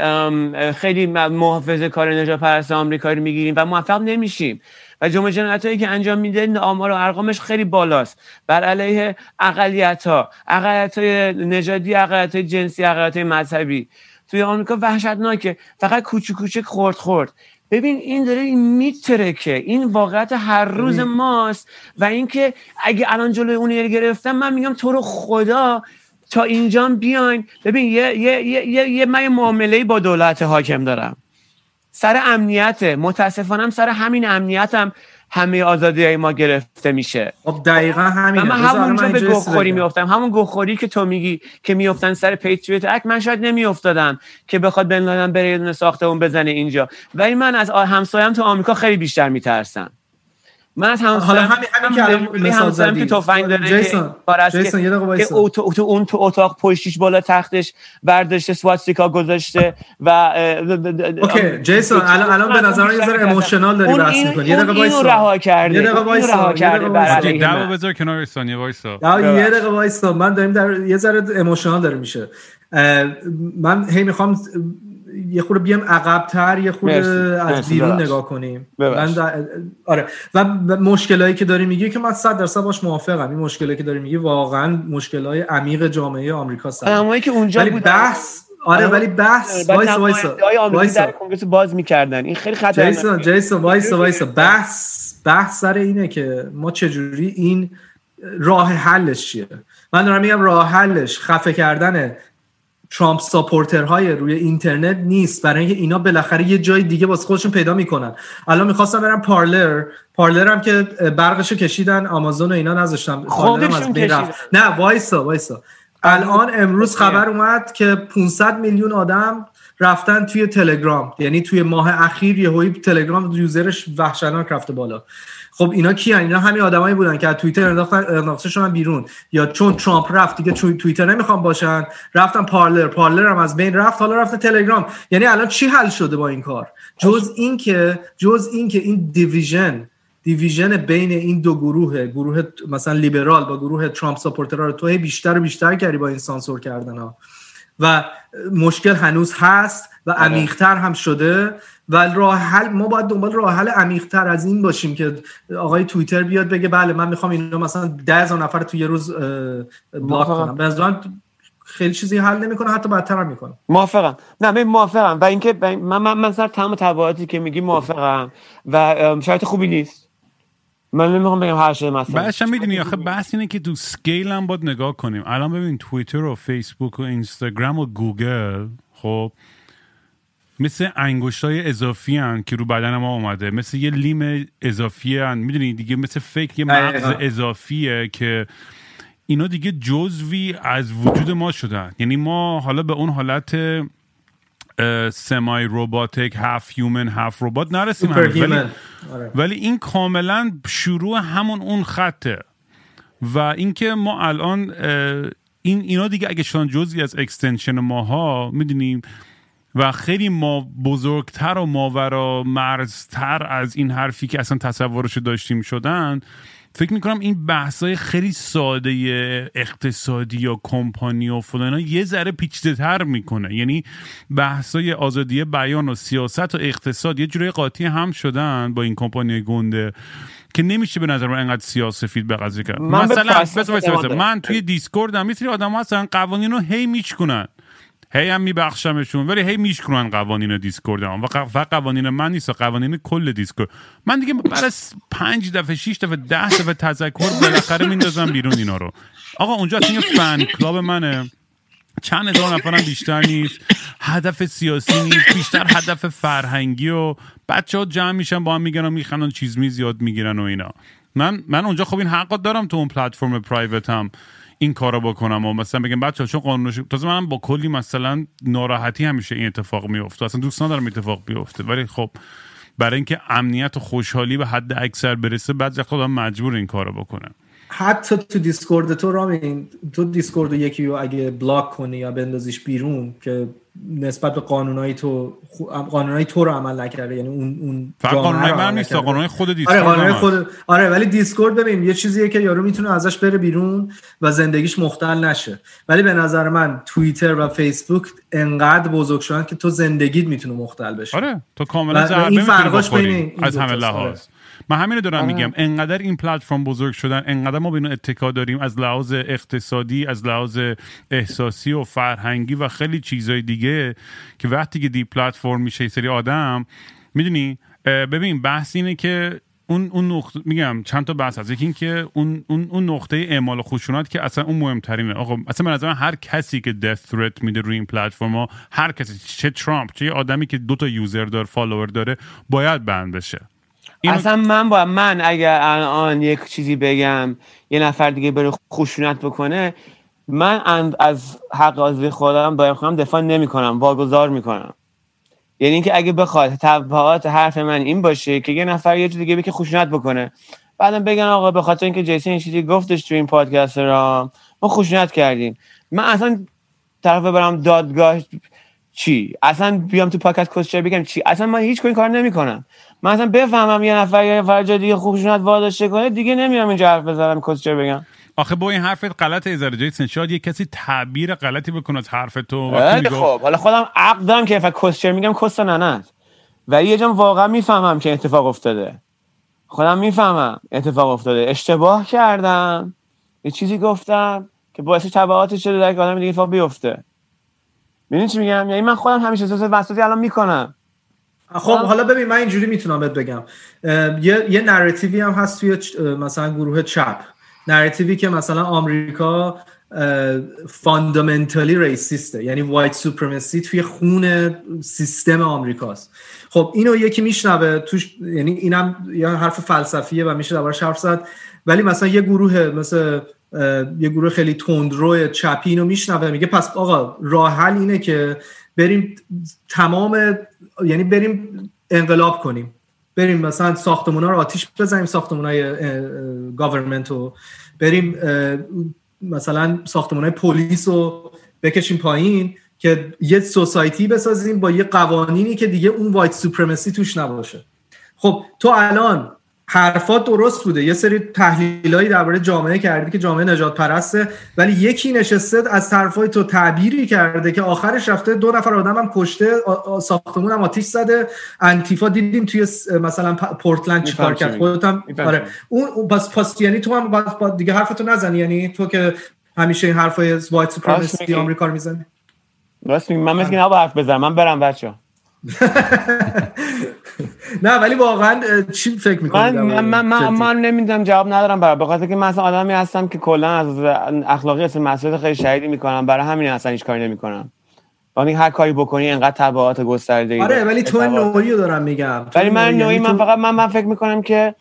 خیلی محافظه کار نجات پرست آمریکایی رو میگیریم و موفق نمیشیم. و جمع جنایتایی که انجام میده آمار و ارقامش خیلی بالاست بر علیه اقلیت‌ها، اقلیت‌های نژادی، اقلیت‌های جنسی، اقلیت‌های مذهبی توی آمریکا وحشتناکه. فقط کوچیک کوچیک خورد ببین این داره میترکه، این واقعیت هر روز ماست. و اینکه اگه الان جلوی اون رو گرفتم، من میگم تو رو خدا تا اینجا بیاین. ببین من معامله‌ای با دولت حاکم دارم سر امنیت، متاسفانه سر همین امنیتم همه آزادی‌های ما گرفته میشه. خب دقیقاً همینه. من همونجا به گوخوری میافتم، همون گوخوری که تو میگی که میافتن سر پیتریوت اکت. من شاید نمیافتادم که بخواد بن لادن بره یه دونه ساختمون بزنه اینجا، ولی من از همسایم تو آمریکا خیلی بیشتر میترسم. من از همسایم که تفنگ داره، جیسون یه دقیقه وایسا، که تو اون تو اتاق پشتیش بالا تختش برداشته، سواتیکا گذاشته. و اوکی جیسون الان به نظر من یه ذره ایموشنال داری بحث می‌کنی. یه دقیقه وایسا، یه دقیقه وایسا برای دعوا بذار کنار ثانیه وایسا، یه دقیقه وایسا. من داریم در یه ذره ایموشنال داره میشه. من هی می‌خوام یه خورده بیام عقب‌تر، یه خورده از بیرون نگاه کنیم. آره و مشکلایی که داری میگی که من 100% باش موافقم. این مشکلایی که داری میگی واقعا مشکلای عمیق جامعه آمریکا است. همونایی که اونجا بود بحث، آره ولی بحث وایس در کنگرس باز می‌کردن. این خیلی خطرناکه. جیسون وایس بحث سر اینه که ما چجوری، این راه حلش چیه. من دارم میگم راه حلش خفه کردنه ترامپ ساپورترهای روی اینترنت نیست، برای اینکه اینا بالاخره یه جای دیگه واسه خودشون پیدا میکنن. الان میخواستم برم پارلر هم که برقشو کشیدن، آمازون و اینا نذاشتم، خودشون از بین رفت. نه وایسا الان امروز خبر اومد که 500 میلیون آدم رفتن توی تلگرام، یعنی توی ماه اخیر یهویی تلگرام یوزرش وحشتناک رفته بالا. خب اینا کیان؟ اینا همین آدمایی بودن که از توییتر انداختنشون بیرون، یا چون ترامپ رفت دیگه توییتر نمیخوام باشن، رفتن پارلر هم از بین رفت، حالا رفته تلگرام. یعنی الان چی حل شده با این کار؟ جز این که این دیویژن بین این دو گروه مثلا لیبرال با گروه ترامپ ساپورترها رو تو بیشتر و بیشتر کاری با این سانسور کردن ها. و مشکل هنوز هست و عمیق‌تر هم شده و راه حل، ما باید دنبال راه حل عمیق‌تر از این باشیم که آقای توییتر بیاد بگه بله من میخوام اینا مثلا 10,000 نفر تو یه روز بلاک کنم. به نظرم خیلی چیزی حل نمیکنه، حتی بدتر هم میکنه. موافقم. نه من موافقم. و اینکه من سر تمام تبعاتی که میگی موافقم و شرایط خوبی نیست. من نمیخوام بگم هر چیز مثلا بحث میدونی آخه بحث اینه که تو سکیل هم باید نگاه کنیم. الان ببین توییتر و فیسبوک و اینستاگرام و گوگل خب مثل انگشتای اضافی ان که رو بدن ما اومده، مثل یه لیم اضافی ان، میدونی دیگه، مثل فکر یه مغز اضافیه که اینا دیگه جزوی از وجود ما شدن. یعنی ما حالا به اون حالت سمای روباتیک، هاف هیومن هاف ربات نرسیم، ولی این کاملا شروع همون اون خطه. و اینکه ما الان اینا دیگه اگه شدن جزوی از اکستنشن ماها، میدونیم، و خیلی ما بزرگتر و ماورا مرزتر از این حرفی که اصلا تصورش داشتیم شدن. فکر میکنم این بحثای خیلی ساده اقتصادی یا کمپانی و فلان یه ذره پیچیده تر میکنه. یعنی بحثای آزادی بیان و سیاست و اقتصاد یه جوری قاطی هم شدن با این کمپانی گنده که نمیشه به نظر من انقدر سیاسفید به قضیه کرد. مثلا من توی دیسکورد هم یه سری آدم هستن قوانین رو هی میچکنن، هی هم میبخشمشون، ولی هی میشکنن قوانین دیسکورد هم. و فقط قوانین من نیست، قوانین کل دیسکورد. من دیگه برای 5 دفعه 6 دفعه 10 دفعه تذکر بالاخره میندازم بیرون اینا رو. آقا اونجا اصلا فن کلاب منه، چند هزار نفرم بیشتر نیست، هدف سیاسی نیست، بیشتر هدف فرهنگی و بچه‌ها جمع میشن با هم میگن و میخندن، چیز می زیاد میگیرن و اینا. من اونجا خب این حقا دارم تو اون پلتفرم پرایوتم این کارو بکنم و مثلا بگم بچه‌ها چون قانونش تازه منم با کلی مثلا ناراحتی همیشه این اتفاق میفته، اصلا دوست ندارم اتفاق بیفته، ولی خب برای اینکه امنیت و خوشحالی به حد اکثر برسه بعضی خودم مجبور این کارو بکنم. حتی تو دیسکورد تو رامین، تو دیسکورد یکی رو اگه بلاک کنی یا بندازیش بیرون که نسبت به قانونای تو قانونای تو رو عمل نکرده، یعنی اون قانونای من نیست، قانونای خود دیسکورد. آره قانونای خود، آره. ولی دیسکورد ببین یه چیزیه که یارو میتونه ازش بره بیرون و زندگیش مختل نشه، ولی به نظر من توییتر و فیسبوک انقدر بزرگ شدن که تو زندگیت میتونه مختل بشه. آره تو کاملا ضربه می‌خوری از همه لحاظ. من همین رو دارم میگم، انقدر این پلتفرم بزرگ شدن، انقدر ما به اینو اتکا داریم از لحاظ اقتصادی، از لحاظ احساسی و فرهنگی و خیلی چیزای دیگه، که وقتی که دی پلتفرم میشه یه سری آدم، میدونی ببین بحث اینه که اون نقطه، میگم چند تا بحث هست. یکی این که اون نقطه اعمال خشونت که اصلا اون مهمترینه. آقا اصلا به نظر من هر کسی که دث ثرت میده روی این پلتفرما، هر کسی، چه ترامپ، چه آدمی که 2 تا یوزر داره، فالوور داره، باید بند بشه. اصلا من اگر الان یک چیزی بگم، یه نفر دیگه بره خشونت بکنه، من از حق آزادی خودم باید خودم دفاع نمی کنم، واگذار می کنم. یعنی اینکه اگه بخواد تبعات حرف من این باشه که یه نفر یه چیز دیگه بگه خشونت بکنه، بعدم بگن آقا به خاطر اینکه جیسون این چیزی گفتش تو این پادکست را ما خشونت کردیم، من اصلا طرف برم دادگاه چی؟ اصلا بیام تو پادکست کوشش بگم چی؟ اصلا من هیچ کاری نمی کنم. من اصلا بفهمم یه نفر جای دیگه خوشونت واداشته کنه، دیگه نمیام اینجا حرف بزنم، کوشش بگم. آخه با این حرفت غلطه ایزاره جیسون، شاید یه کسی تعبیر غلطی بکنه از حرف تو. خب حالا خودم عقدم که فقط کوشش میگم، کوشش نه، ولی یه جام واقعا میفهمم که اتفاق افتاده، خودم میفهمم اتفاق افتاده، اشتباه کردم، یه چیزی گفتم که باعث تبعاتش شده در آدم دیگه اتفاق بیفته. ببین چی میگم؟ یعنی من خودم همیشه احساس وسواسی الان میکنم. خب حالا ببین من اینجوری میتونم بهت بگم، یه نراتیوی هم هست توی مثلا گروه چپ، نراتیوی که مثلا آمریکا فاندامنتالی ریسیسته، یعنی وایت سوپرمسی توی خون سیستم آمریکاست. خب اینو یکی میشنوه توش، یعنی اینم یه حرف فلسفیه و میشه دربارش حرف زد، ولی مثلا یه گروه خیلی تندرو چپی اینو میشنوه، میگه پس آقا راه حل اینه که بریم انقلاب کنیم، بریم مثلا ساختمونا رو آتیش بزنیم، ساختمونای گورنمنت رو، بریم مثلا ساختمونای پلیس رو بکشیم پایین، که یه سوسایتی بسازیم با یه قوانینی که دیگه اون وایت سوپرمسی توش نباشه. خب تو الان حرفات درست بوده، یه سری تحلیلایی درباره جامعه کردی که جامعه نجات پرسته، ولی یکی نشسته از طرفای تو تعبیری کرده که آخرش رفته 2 نفر آدم هم کشته، ساختمون هم آتیش زده، انتیفا دیدیم توی مثلا پورتلند چیکار کرد. خودت هم آره اون پس یعنی تو هم باید دیگه حرفتو نزنی، یعنی تو که همیشه این حرفای وایت سوپرمسی آمریکا رو میزنی. راست میگم، من مسکین حرف بزنم، من برم بچا. نه ولی واقعا چی فکر می‌کنید؟ من نمی‌دونم، جواب ندارم برای بخاطر که من اصلا آدمی هستم که کلا از اخلاقی اصلا مسئولیت خیلی شدیدی می‌کنم، برای همین اصلا هیچ کاری نمی‌کنم. یعنی هر کاری بکنی انقدر تبعات گسترده‌ای. آره ولی تو نوعی رو دارم میگم. ولی من نوعی من فقط من فکر می‌کنم که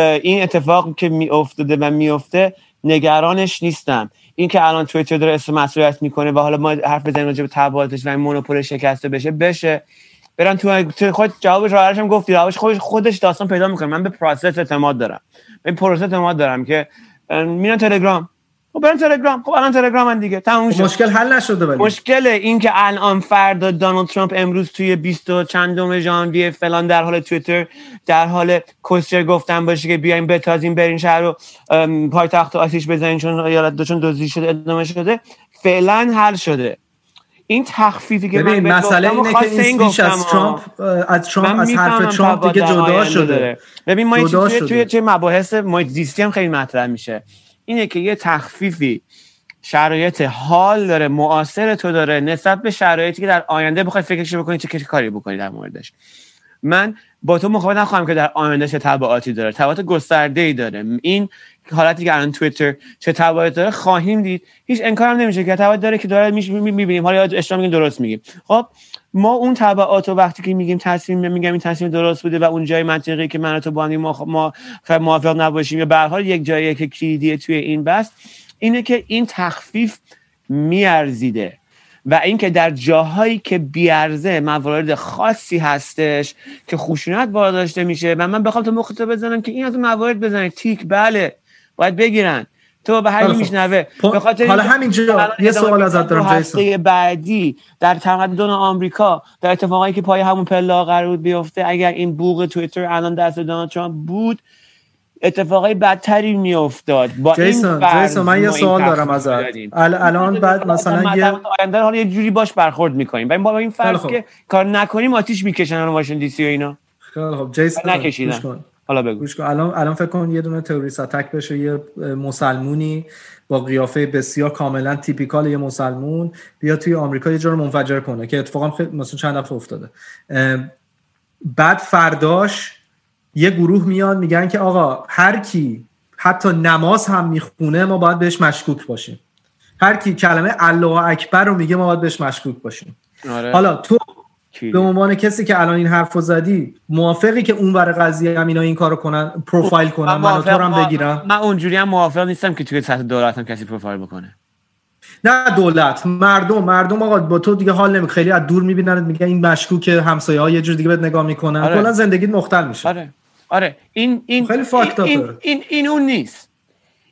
این اتفاق که میافتاده و میافته نگرانش نیستم. این که الان توییتر داره اسم مسئولیت میکنه و حالا ما حرف بزنیم راجع به تبعاتش و این مونوپول شکسته بشه برن تو خود جوابش رو هرشم گفتی راهش خودش داستان پیدا میکنه. من به پروسس اعتماد دارم، به این پروسس اعتماد دارم که میرن تلگرام، خب برن تلگرام، خب الان تلگرامن دیگه، تموم شد. مشکل حل نشده ولی مشکل این که الان فردا دونالد ترامپ امروز توی 20 چندم ژانویه فلان در حال توییتر در حال کوشر گفتن باشه که بیاین بتازین برین شهر رو پایتخت آتیش بزنین چون ایالت چون دزدی شده ادامه شده فعلا حل شده. این تخفیفی که من مسئله اینه که این بیش از ترامپ از حرف ترامپ دیگه جدا شده. ببین ما توی مباحث محیط زیستی هم خیلی مطرح میشه اینه که یه تخفیفی شرایط حال داره، معاصر تو داره نسبت به شرایطی که در آینده بخوای فکرش بکنی چه کاری بکنی در موردش. من با تو مخاطب نخواهم که در آینده چه تبعاتی داره، تبعات گسترده‌ای داره. این حالتی که الان توییتر چه تبعاتی داره خواهیم دید، هیچ انکارم نمیشه که تبعات داره که داره میبینیم. حالا اشتباه میگیم درست میگیم. خب ما اون تبعات رو وقتی که میگیم تصمیم میگم این تصمیم درست بوده و اون جای منطقی که من و تو با هم موافق نباشیم یا به هر حال یک جایی که کلیدیه توی این بحث اینه که این تخفیف میارزیده و اینکه در جاهایی که بیارزه موارد خاصی هستش که خشونت برداشته میشه و من بخوام تو مخاطب بزنم که این از موارد بزنه تیک بله باید بگیرن تو به هر کی میشنوه به خاطر حالا همینجا یه سوال ازت دارم جیسون. بعدی در تمدن آمریکا در اتفاقایی که پای همون پله قرار بود بیفته اگر این بوق توییتر الان دست دونالد ترامپ بود اتفاقای بدتری میافتاد. با جیسون من یه سوال دارم ازت الان بعد مثلا یه آینده حالا یه جوری باش برخورد میکنیم ولی با این فرض که کار نکنیم آتیش میکشن اون واشنگتن دی سی و اینا. خب جیسون نکشیدن حالا بگو گوش کن. الان فکر کن یه دونه تروریست اتک بشه، یه مسلمونی با قیافه بسیار کاملا تیپیکال یه مسلمون بیا توی آمریکا یه جا رو منفجر کنه که اتفاقا مثلا چند دفعه افتاده. بعد فرداش یه گروه میاد میگن که آقا هر کی حتی نماز هم میخونه ما باید بهش مشکوک باشیم، هر کی کلمه الله اکبر رو میگه ما باید بهش مشکوک باشیم. آره. حالا تو به عنوان کسی که الان این حرفو زدی موافقی که اونور قضیه هم اینا این کارو کنن پروفایل کنن منو تو هم بگیرن؟ من اونجوری هم موافق نیستم که توی سطح دولت هم کسی پروفایل بکنه. نه دولت، مردم آقا با تو دیگه حال نمی، خیلی از دور میبیننت میگن این مشکوکه، همسایه‌ها یه جور دیگه بهت نگاه میکنن. آره. کلا زندگیت مختل میشه. آره این اون نیست،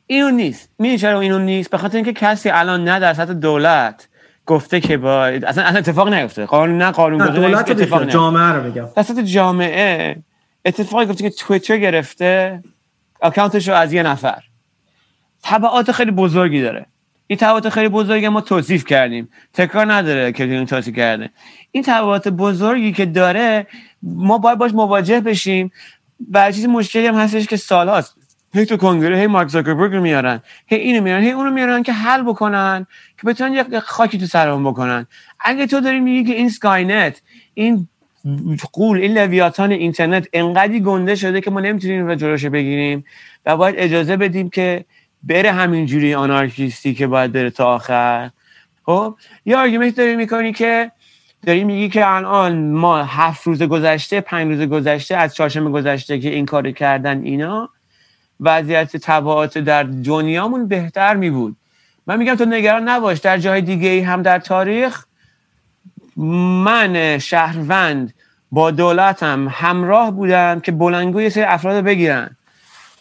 اینو نیست. میدونی چرا اینو نیست؟ به خاطر اینکه کسی الان نه در سطح دولت گفته که با اصلا اتفاق نیفته، قانون دولت اتفاق نیفته، جامعه رو بگم دست جامعه اتفاقی گفته که توییتر گرفته اکانتش رو از یه نفر. تبعات خیلی بزرگی داره، این تبعات خیلی بزرگی ما توصیف کردیم، تکرار نداره که این توصیف کرده. این تبعات بزرگی که داره ما باید باش مواجه بشیم. برای چیزی مشکلی هم هستش که سال‌هاست هی تو کنگره هی مارک زاکربرگ رو میارن، هی اینو میارن، هی اونو میارن که حل بکنن که بتونن یک خاکی تو سرمون بکنن. اگه تو داری میگی که این سکاینت، این قول، این لویاتان اینترنت انقدی گنده شده که ما نمیتونیم و جلوش بگیریم و باید اجازه بدیم که بره همینجوری آنارکیستی که باید بره تا آخر، خب یا آرگومنت داری میکنی که داری میگی که الان ما 7 روز گذشته 5 روز گذشته از چهارشنبه گذشته که این کارو کردن اینا وضعیت تبعات در دنیامون بهتر می بود. من میگم تو نگران نباش، در جای دیگه‌ای هم در تاریخ من شهروند با دولتم همراه بودم که بلندگوی سری افراد رو بگیرن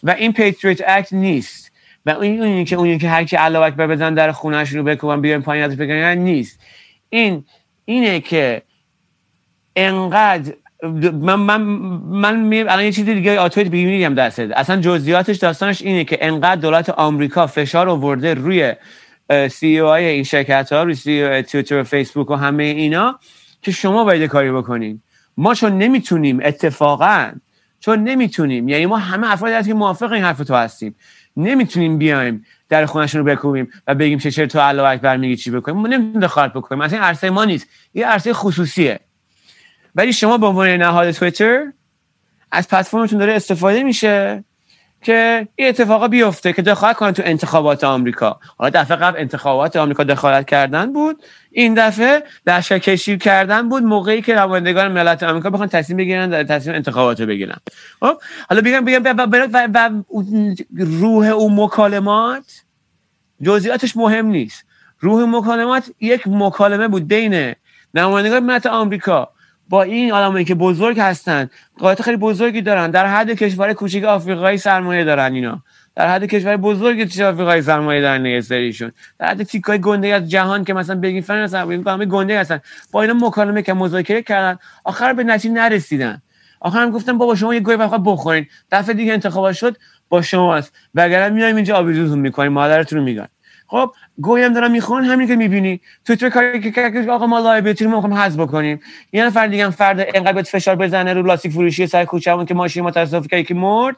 و این پیتریت اکت نیست و اون که هر کی الله اکبر بزن در خونه‌اش رو بکوبن بیان پایین از بگیرن نیست. اینه که انقدر من الان یه چیز دیگه آتویت بگیم دست اصلا جزئیاتش داستانش اینه که انقدر دولت آمریکا فشار آورده روی سی او های این شرکت ها، روی سی او های توییتر و فیسبوک و همه اینا که شما باید کاری بکنین. ما چون نمیتونیم یعنی ما همه افراد هستیم که موافق این حرف تو هستیم نمیتونیم بیایم در خونه‌شون رو بکوبیم و بگیم چه تو الله اکبر میگی چی بکنیم. ما نمیتونیم دخالت بکنیم، اصلا عرصه ما نیست، یه عرصه خصوصیه ولی شما به عنوان نهاد توییتر از پلتفرمتون داره استفاده میشه که این اتفاقا بیفته که دخالت کنن تو انتخابات آمریکا. حالا دفعه قبل انتخابات آمریکا دخالت کردن بود، این دفعه لشکرکشی کردن بود موقعی که نمایندگان ملت آمریکا بخوان تصمیم بگیرن در تصمیم انتخابات رو بگیرن. خب حالا بگم روح اون مکالمات جزئیاتش مهم نیست. روح مکالمات یک مکالمه بود بین نمایندگان ملت آمریکا با این آدمایی که بزرگ هستن، قدرت خیلی بزرگی دارن، در حد کشور کوچیک آفریقایی سرمایه دارن، اینا در حد کشور بزرگ آفریقایی سرمایه دارن، ایشون در حد تیکای گنده از جهان که مثلا بگین فرانسه همه گنده هستن، با اینا مکالمه که مذاکره کردن، آخر به نتیجه نرسیدن. آخرم گفتن بابا شما یه گوی بخواد بخورین، دفعه دیگه انتخابات شد با شماست، وگرنه میایم اینجا آبیزون میکنیم، مادرتون رو میگن. خب گویم دارن میخوان، همین که میبینی توییتر کاری که کرد آقا ما لایبیلیتی رو میخوام حذف بکنیم، یه نفر دیگه هم فردا اینقدر فشار بزنه رو لاستیک فروشی سر کوچه‌مون که ماشین ما تصادف کرد که مرد،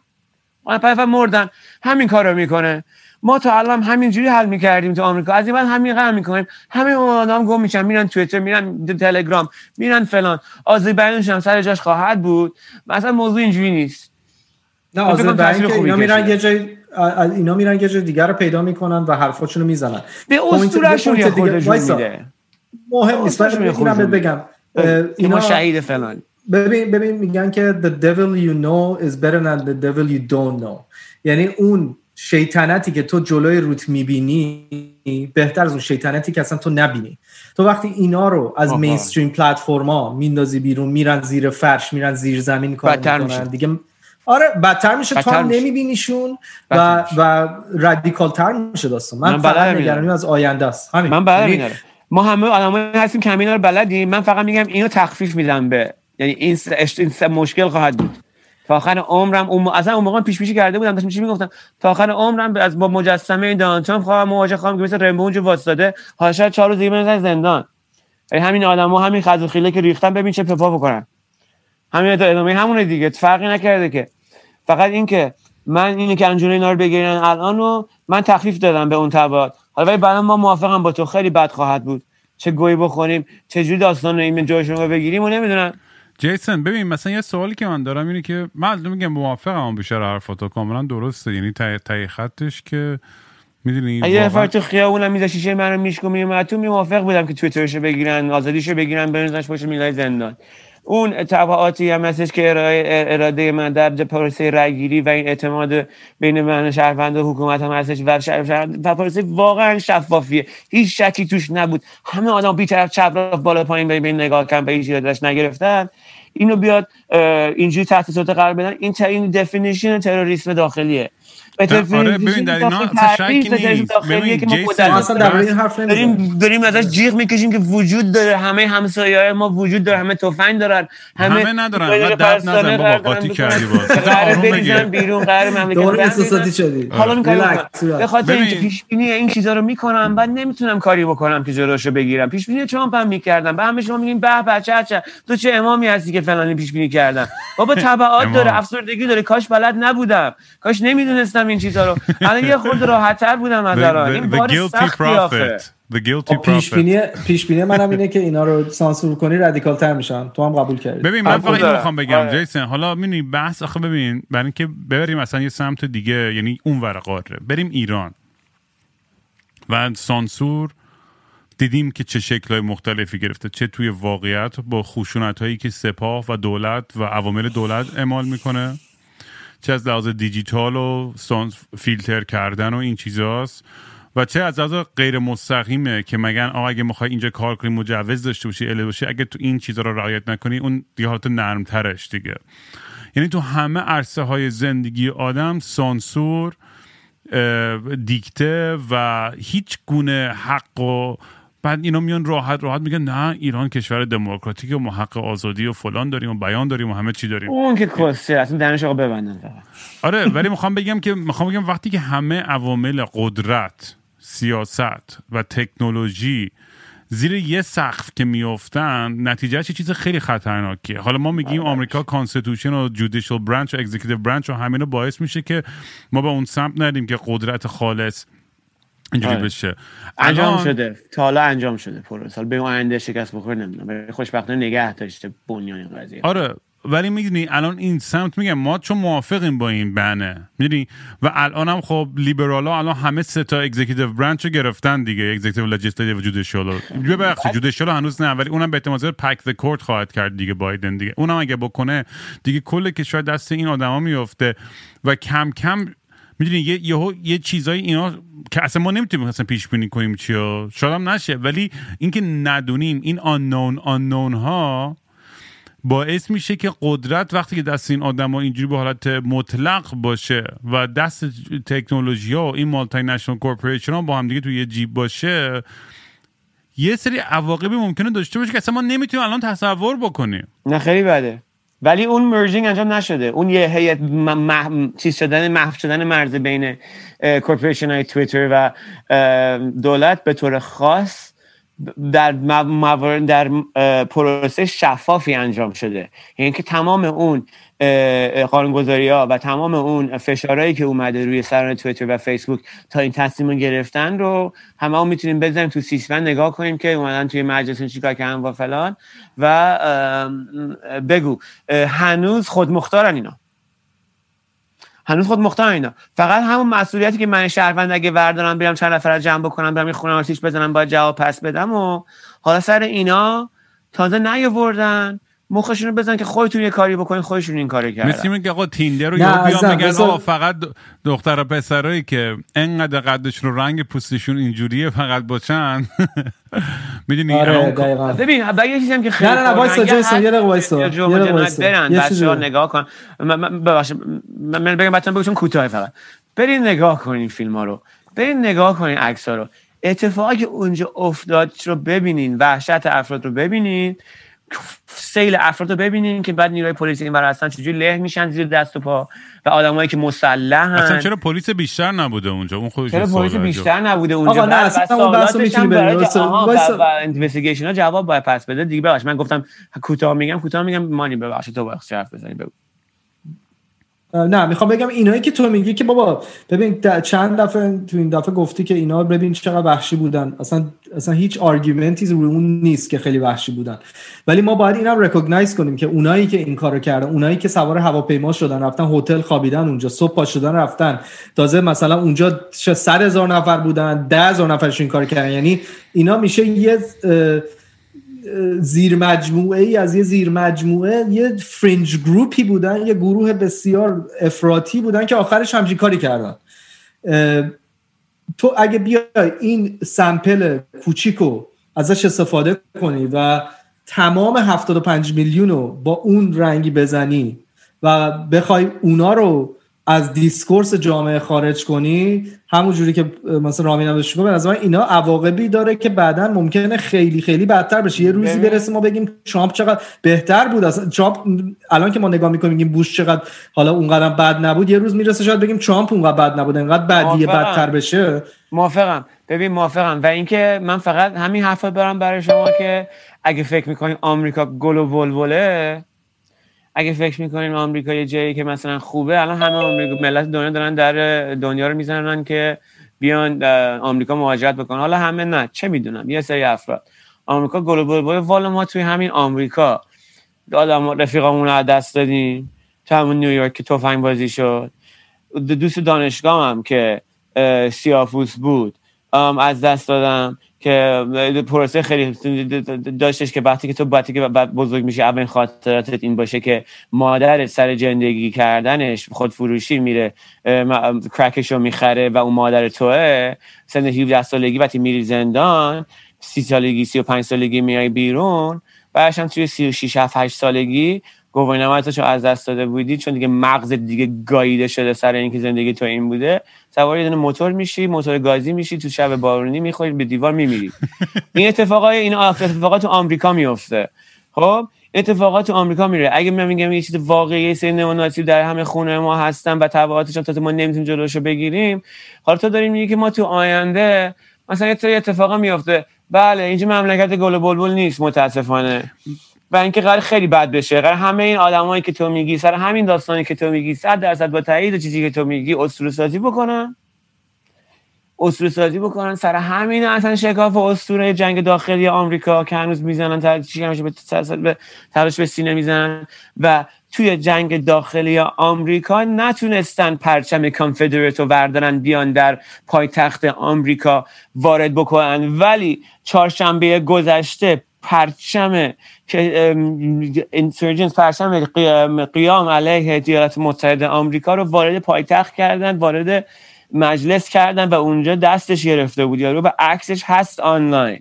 اون طرف مردن، همین کارو میکنه. ما تا الان همینجوری حل میکردیم تو آمریکا، از این بعد همین کارو میکنیم. همه اونا هم گم میشن، میرن توییتر، میرن تلگرام، میرن فلان، آذربایجانش هم سر جاش خواهد بود. مثلا موضوع اینجوری نیست. نه آذربایجان میرن یه جای اینا میرن یه جور دیگر رو پیدا میکنن و حرفاشون رو میزنن، به اسطوره‌شون یه خورده میده، مهم نیست. من بگم اینا شهید فلان، ببین میگن که the devil you know is better than the devil you don't know، یعنی اون شیطنتی که تو جلوی روت میبینی بهتر از اون شیطنتی که اصلا تو نبینی. تو وقتی اینا رو از مینستریم پلتفرما میندازی بیرون، میرن زیر فرش، میرن زیر زمین کار میکنن دیگه. آره بدتر میشه، تو هم نمیبینیشون و رادیکال تر میشه داستان. من فقط نگرانیم از آینده است، همین. من بلد میارم، ما همه آدمایی هستیم که همینا رو بلدیم. من فقط میگم اینو تخفیف میدم، به یعنی این مشکل خواهد بود تا آخر عمرم. اصلا اون موقع پیش کرده بودم، داشتم چی میگفتم، تا آخر عمرم از با مجسمه دانتون خواهم مواجه خواهم که مثل رمبو اونجا واسطاده، حاشا 4 روز دیگه میرن زندان. همین آدما، همین خزخیله که ریختن، ببین چه پپا بکنن، همین ادامه همونه دیگه، فرقی نکرده که. فقط این که من اینه که انجام اینا رو بگیرن الان رو من تخفیف دادم به اون تبعات. حالا ولی بعدا ما موافقم با تو، خیلی بد خواهد بود، چه گویی بخوریم، چه جوری داستان این جوشون رو بگیریم و نمیدونم. جیسون ببین مثلا یه سوالی که من دارم اینه که من میگم موافقم بیشتر، حرفات کاملا درسته، یعنی تای خطش که میدونی اگه نفر تو خیابونم میذ شیشه منو میشکوم میماتو موافق بودم که توییترشو بگیرن، آزادیشو بگیرن، بنزنش پشت میلای زندان. اون تبعاتی هم هستش که اراده من در پروسه رای‌گیری و این اعتماد بین من و شهروند و حکومت هم هستش و پروسه واقعا شفافیه، هیچ شکی توش نبود، همه آدم بی‌طرف چپ راست بالا پایین ببین نگاه کن، به هیچ یادش نگرفتن اینو بیاد اینجوری تحت سلطه قرار بدن. این دفینیشن تروریسم داخلیه. آره ببین در اینا اصلا شکی نیست. ببین جیسون اصلا در این حرف نمیزنیم، داریم ازش جیغ میکشیم که وجود داره، همه همسایه‌های ما وجود داره، همه تفنگ دارن، همه ندارن. بعد درد نزن بابا، قاطی کردی واسه قرار بریزن بیرون، قرار مملکت دور احساساتی شدی. حالا میگم به خاطر اینکه پیش بینی این چیزا رو میکنم، بعد نمیتونم کاری بکنم که جلوشو بگیرم. پیش بینی چون من میکردم، به همه شما میگین به بچه‌چا تو چه امامی هستی که فلانی پیش بینی کردن. بابا تبعات داره، افسردگی داره، کاش بلد نبودم، کاش نمیدونستم این چیزا رو، الان یه خورد راحت‌تر بودم از الان. این بار سختی آخه the guilty prophet. پیشبینی منم اینه که اینا رو سانسور کنی رادیکال تر میشن. تو هم قبول کردی. ببین من فقط اینو میخوام بگم جیسون، حالا می‌بینی بحث آخه، ببین برای اینکه ببریم مثلا یه سمت دیگه، یعنی اون ور قاره بریم ایران و سانسور دیدیم که چه شکل‌های مختلفی گرفته، چه توی واقعیت با خشونت‌هایی که سپاه و دولت و عوامل دولت اعمال میکنه، چه از لحاظ دیجیتال و فیلتر کردن و این چیزاست، و چه از لحاظ غیر مستقیمه که مگن آقا اگه میخوای اینجا کار کنی مجوز داشته باشی، الی باشی، اگه تو این چیزا رو رعایت نکنی اون دیگه حالت نرمترش دیگه. یعنی تو همه عرصه های زندگی آدم سانسور، دیکته و هیچ گونه حق و بعد اینا میان راحت میگن نه ایران کشور دموکراتیک و ما حق آزادی و فلان داریم و بیان داریم و همه چی داریم. اون که کسیه اصلا دانش آقا ببندن. آره ولی میخوام بگم وقتی که همه عوامل قدرت، سیاست و تکنولوژی زیر یه سقف که میافتن، نتیجهش چیز خیلی خطرناکیه. حالا ما میگیم آمریکا کانستیتوشن و جودیشال برانچ و اگزیکیوتیو برانچ و همینا باعث میشه که ما به اون سمت نریم که قدرت خالص اینجوری بشه. انجام شده تا حالا، انجام شده پروسه. به آینده شکست بخوره نمیدونم، خوشبختانه نگه داشته بنیانی قضیه. آره ولی میدونی الان این سمت میگم ما چون موافقیم با این بنه میدونی، و الان هم خب لیبرالا الان همه سه تا اگزیکیتیو برانچ رو گرفتن دیگه، اگزیکیتیو لجسلاتیو جودیشیال. ببخشید جودیشیال هنوز نه، ولی اونم به احتمال زیاد پک د کورت خواهد کرد دیگه بایدن دیگه. اونم اگه بکنه دیگه کل که شاید دست این آدما میفته و کم کم میدونی یه چیزای اینا که اصلا ما نمیتونیم اصلا پیش بینی کنیم چیا شاید هم نشه، ولی اینکه ندونیم این آنون ها باعث میشه که قدرت وقتی که دست این آدما اینجوری به حالت مطلق باشه و دست تکنولوژی ها و این مالتی نشنال کورپوریشن ها با هم دیگه توی یه جیب باشه، یه سری عواقبی ممکنه داشته باشه که اصلا ما نمیتونیم الان تصور بکنیم. نه خیلی بده، ولی اون مرجینگ انجام نشده. اون یه هیئت چیز شدن، محو شدن مرز بین کورپوریشن های توییتر و دولت به طور خاص در پروسه شفافی انجام شده، یعنی که تمام اون قانونگذاری ها و تمام اون فشارهایی که اومده روی سران توییتر و فیسبوک تا این تصمیم گرفتن رو همه هم میتونیم بذاریم تو سیستم، نگاه کنیم که اومدن توی مجلس چیکار کردن و فلان و بگو. هنوز خودمختارن اینا، فقط همون مسئولیتی که من شهروند اگه وردارم برم چند نفر جمع بکنم برم یه خونه آتیش بزنم باید جواب پس بدم و حالا سر اینا تازه نیاوردن مخشون رو بزن که خودتون یه کاری بکنین، خودشون این کارو کردن. مثل اینکه آقا تیندر رو یا بیان بگن آقا فقط دختر و پسرایی که انقدر قدشون و رنگ پوستشون اینجوریه فقط باشن. میدونی آره ببین بعد یه چیزی هم که خیلی نه وایس جیسون یه دقیقه وایس برن بچه‌ها نگاه کن، من بگم بچه‌ها بگم کوتاه، فقط برید نگاه کنین فیلم‌ها رو، برید نگاه کنین عکس‌ها رو، اتفاقی که اونجا افتاد رو ببینین، وحشت افراد رو ببینین، سیل افراد رو ببینین که بعد نیروهای پلیس این برای اصلا چجوری له میشن زیر دست و پا و آدمایی که مسلحن. اصلا چرا پلیس بیشتر نبوده اونجا؟ اون خودش چرا پلیس بیشتر نبوده اونجا؟ آقا نه اصلا اون بحثو میتونی بریم و اینوستیگیشن ها جواب باید پس بده دیگه. ببخش من گفتم کوتاه میگم مانی ببخش تو باید حرف بزنی. بگو. نه میخوام بگم اینایی که تو میگی که بابا ببین چند دفعه تو این دفعه گفتی که اینا ببین چقدر وحشی بودن، اصلا هیچ آرگومنتی روی اون نیست که خیلی وحشی بودن، ولی ما باید اینم ریکگنایز کنیم که اونایی که این کارو کردن، اونایی که سوار هواپیما شدن رفتن هتل خوابیدن اونجا، صبح پا شدن رفتن، تازه مثلا اونجا 100,000 نفر بودن، 10,000 نفرش این کار کردن، یعنی اینا میشه یه زیر مجموعه ای از یه زیر مجموعه، یه فرینج گروپی بودن، یه گروه بسیار افراطی بودن که آخرش همچین کاری کردن. تو اگه بیای این سمپل کوچیکو ازش استفاده کنی و تمام 75 میلیون رو با اون رنگی بزنی و بخوای اونا رو از دیسکورس جامعه خارج کنی، همون جوری که مثلا رامین هم داشت گفت، به نظر من اینا عواقبی داره که بعداً ممکنه خیلی خیلی بدتر بشه. یه روزی برسه ما بگیم ترامپ چقدر بهتر بود، اصلا ترامپ الان که ما نگاه می‌کنیم میگیم بوش چقدر حالا اونقدر بد نبود، یه روز میرسه شاید بگیم ترامپ اونقدر بد نبود، انقدر بدیه بدتر بشه. موافقم و اینکه من فقط همین حرفا برام برای شما که اگه فکر می‌کنین آمریکا گل و ولوله، اگه فکر میکنین آمریکا یه جایی که مثلا خوبه، الان همه آمریکا ملت دنیا دارن در دنیا رو میزنن که بیان آمریکا مهاجرت بکنن. حالا همه نه، چه میدونم، یه سری افراد آمریکا گلوبال بوله. والا ما توی همین آمریکا آدم رفیقامون رو دست دادیم، تو همون نیویورک که تفنگ بازی شد، دوست دانشگاه هم که سیاه‌پوست بود از دست دادم که پروسه خیلی داشتش که وقتی که تو بزرگ میشه اولین خاطراتت این باشه که مادرت سر زندگی کردنش خودفروشی میره کرکشو میخره و اون مادر توه. سن 18 سالگی وقتی میری زندان، 30 سالگی 35 سالگی میای بیرون، بعدش هم توی 36 7 8 سالگی گواهینامه‌تو از دست داده بودی، چون دیگه مغزت دیگه گاییده شده سر اینکه زندگی تو این بوده، سوار یه دونه موتور میشی، موتور گازی میشی، تو شب بارونی میخوری به دیوار میمیری. این اتفاقای این اتفاقات تو آمریکا میفته. خب اتفاقات تو آمریکا میره. اگه من میگم یه چیز واقعی سری نئوناتی در همه خونه ما هستن و تبعاتش هم تا ما نمیتونیم جلوشو بگیریم، حالا تو داریم میگی که ما تو آینده مثلا یه اتفاقا میفته. بله اینجا مملکت گل و بلبل نیست متاسفانه، و اینکه قرار خیلی بد بشه. قرار همه این آدمایی که تو میگی سر همین داستانی که تو میگی 100% با تایید چیزی که تو میگی اسطوره‌سازی بکنن اسطوره سازی بکنن سر همین، اصلا شکاف اسطوره جنگ داخلی آمریکا که هنوز میزنن تلاش به سینه میزنن و توی جنگ داخلی آمریکا نتونستن پرچم کانفدرات رو بردارن بیان در پایتخت آمریکا وارد بکنن، ولی چهارشنبه گذشته پرچم اینسرجنس، پرچم قیام علیه ایالات متحده آمریکا رو وارد پایتخت کردن، وارد مجلس کردن و اونجا دستش گرفته بود یارو و عکسش هست آنلاین.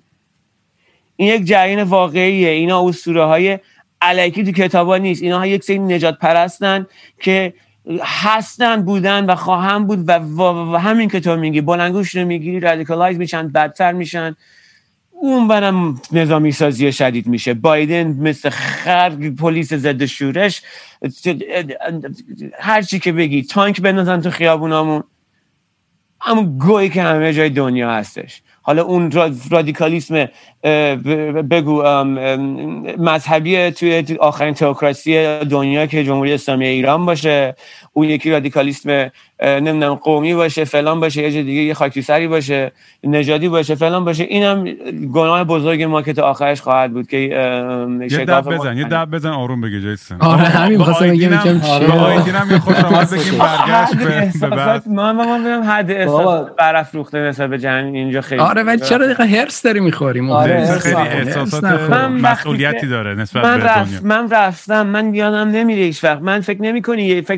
این یک جریان واقعیه، اینا اسطوره های الکی تو کتابا نیست، اینا یک سری نجات پرستن که هستن، بودن و خواهم بود و همین که تو میگی بلندگوش رو میگیری رادیکالایز میشن، بدتر میشن، اون برم نظامی سازی شدید میشه. بایدن مثل خر پلیس ضد شورش، هر چی که بگی تانک بندازن تو خیابونامون، اما گویی که همه جای دنیا هستش. حالا اون رادیکالیسم بگو مذهبی توی آخرین تئوکراسی دنیا که جمهوری اسلامی ایران باشه، اون یکی رادیکالیسم نمیدونم قومی باشه فلان باشه، یه جای دیگه یه خاکستری باشه، نژادی باشه فلان باشه، اینم گناه بزرگ ما که تا آخرش خواهد بود که شکاف بزن. یه دب بزن آروم بگی جیسون. آره همین خواستم بگم چه آیدینم یه خود راز بگیم برگشت به بعد ما بگم حد احساس برافروخته حساب جنگ اینجا خیلی. آره ولی چرا دیگه هرس داری می‌خوری؟ خیلی احساسات مسئولیتی داره نسبت به دنیا. من رفتم، من یادم نمیره هیچ وقت، من فکر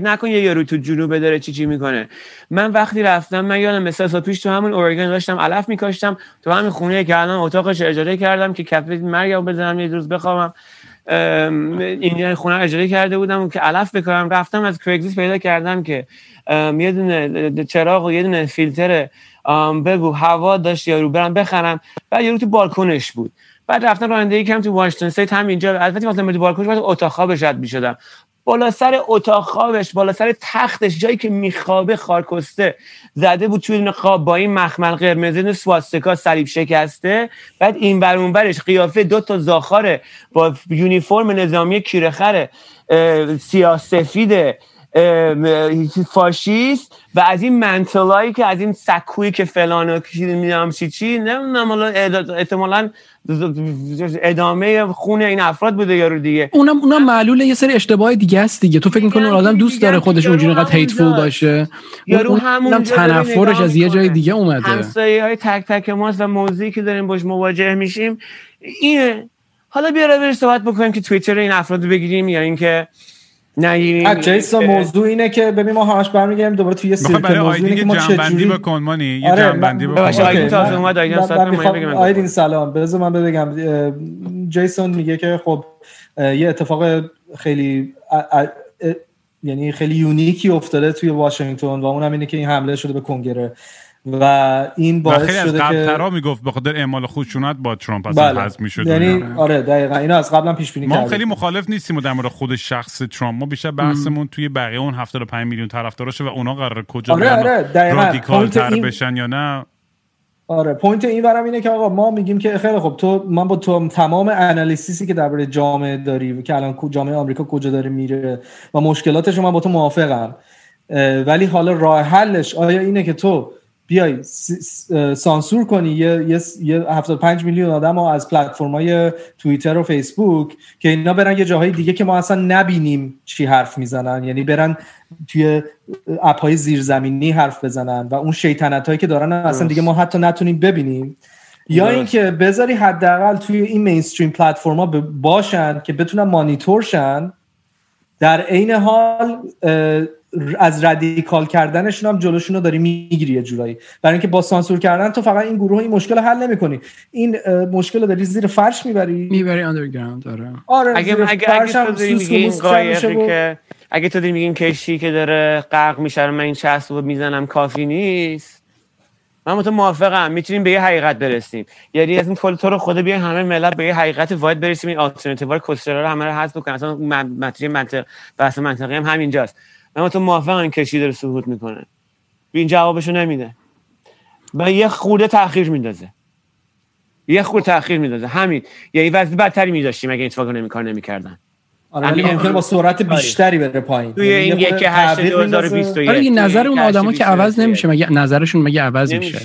نکن یه یارو تو جنوب داره چی میکنه. من وقتی رفتم، من یادم مثلا سال پیش تو همون اورگان داشتم علف میکاشتم تو همین خونه که الان اتاقش اجاره کردم که کفیت مرگم بزنم یه روز بخوابم، این خونه اجاره کرده بودم که علف بکارم. رفتم از کرگزیس پیدا کردم که یه دونه چراغ و یه دونه فیلتر بگو هوا داشت یارو، برام بخرم. بعد یارو تو بالکنش بود. بعد رفتم رانندگی کم تو واشنگتن استیت همینجا، البته مثلا تو بالکنش بعد اتاق خوابش رد میشدم، بالا سر اتاق خوابش، بالا سر تختش، جایی که میخوابه خارکسته زده بود توی دونه خواب با این مخمل قرمزی، دونه سواستکا صلیب شکسته، بعد این بر اون برش قیافه دو تا زاخاره با یونیفرم نظامی کیرهخره سیاه سفیده فاشیست و از این منتلایی که از این سکویی که فلانو میدونم چی نمیدونم، حالا احتمالاً ادامه خون این افراد بوده یارو دیگه. اونم معلوله یه سری اشتباهی دیگه است دیگه. تو فکر می‌کنی اون آدم دوست داره خودش اونجوری انقدر هیتفول باشه؟ یارو همون تنفرش از یه جای دیگه اومده، همسایه‌های تک تک ماست و موضوعی که داریم باش مواجه میشیم اینه. حالا بیا بریم صحبت بکنیم که توییتر این افراد رو بگیریم یا اینکه نگیریم. اجازه موضوع اینه که ببین ما هاش برمیگردیم دوباره توی یه سیرکل موضوعی که ما جنبندی بکن مانی، یه جنبندی بکن. باشه آیدین تازه اومد، آیدین سلام بگم. آیدین سلام، بذار من بگم. جیسون میگه که خب یه اتفاق خیلی یعنی خیلی یونیکی افتاده توی واشنگتن و اونم اینه که این حمله شده به کنگره و این باعث شده که قبل‌ترا میگفت به خاطر اعمال خشونت با ترامپ اصلا حذف میشد. یعنی آره دقیقاً اینو از قبلا پیش بینی کردیم. ما خیلی مخالف نیستیم در مورد خود شخص ترامپ، ما بیشتر بحثمون توی بقیه اون 75 میلیون طرفدارشه و اونا قراره کجا رادیکال‌تر بشن یا نه. آره پوینت این ورم اینه که آقا ما میگیم که خیلی خب تو، من با تو تمام انالیسیسی که درباره جامعه داری که الان جامعه آمریکا کجا داره میره و مشکلاتش من با تو موافقم، ولی حالا راه حلش آیا اینه که تو بیای سانسور کنی یه 75 میلیون آدم ها از پلتفرم‌های توییتر و فیسبوک که اینا برن یه جاهای دیگه که ما اصلا نبینیم چی حرف میزنن، یعنی برن توی اپ‌های زیرزمینی حرف بزنن و اون شیطنتایی که دارن اصلا دیگه ما حتی نتونیم ببینیم، یا اینکه بذاری حداقل توی این مینستریم پلتفرم‌ها باشن که بتونن مانیتور شن، در عین حال از رادیکال کردنشون هم جلوشون رو داری میگیری یه جورایی، برای اینکه با سانسور کردن تو فقط این گروه این مشکل رو حل نمی‌کنی، این مشکل رو داری زیر فرش میبری اندرگراند. داره اگه تو داری میگی این قایقی که اگه تو داری میگی این کشتی که داره غرق میشه من این چسب رو میزنم کافی نیست، من با تو موافقم، میتونیم به یه حقیقت برسیم، یعنی از این کل تو رو خدا بیاین همه ملت به یه حقیقت واحد برسیم، این آلترناتیو کوسترا رو همه رو حذف کنن، اصلا منطق بحث منطقی هم همینجاست. اما تو موافقم کشتی داره سقوط میکنه، این جوابشو نمیده و یه خورده تأخیر میندازه همین، یعنی وضعیت بدتری می‌داشتیم اگه این اتفاقو نمی‌کردن. ولی ممکنه با سرعت بیشتری بره پایین توی این 1/8/2021. آره این نظر اون آدما که عوض نمیشه، مگه نظرشون مگه عوض میشه؟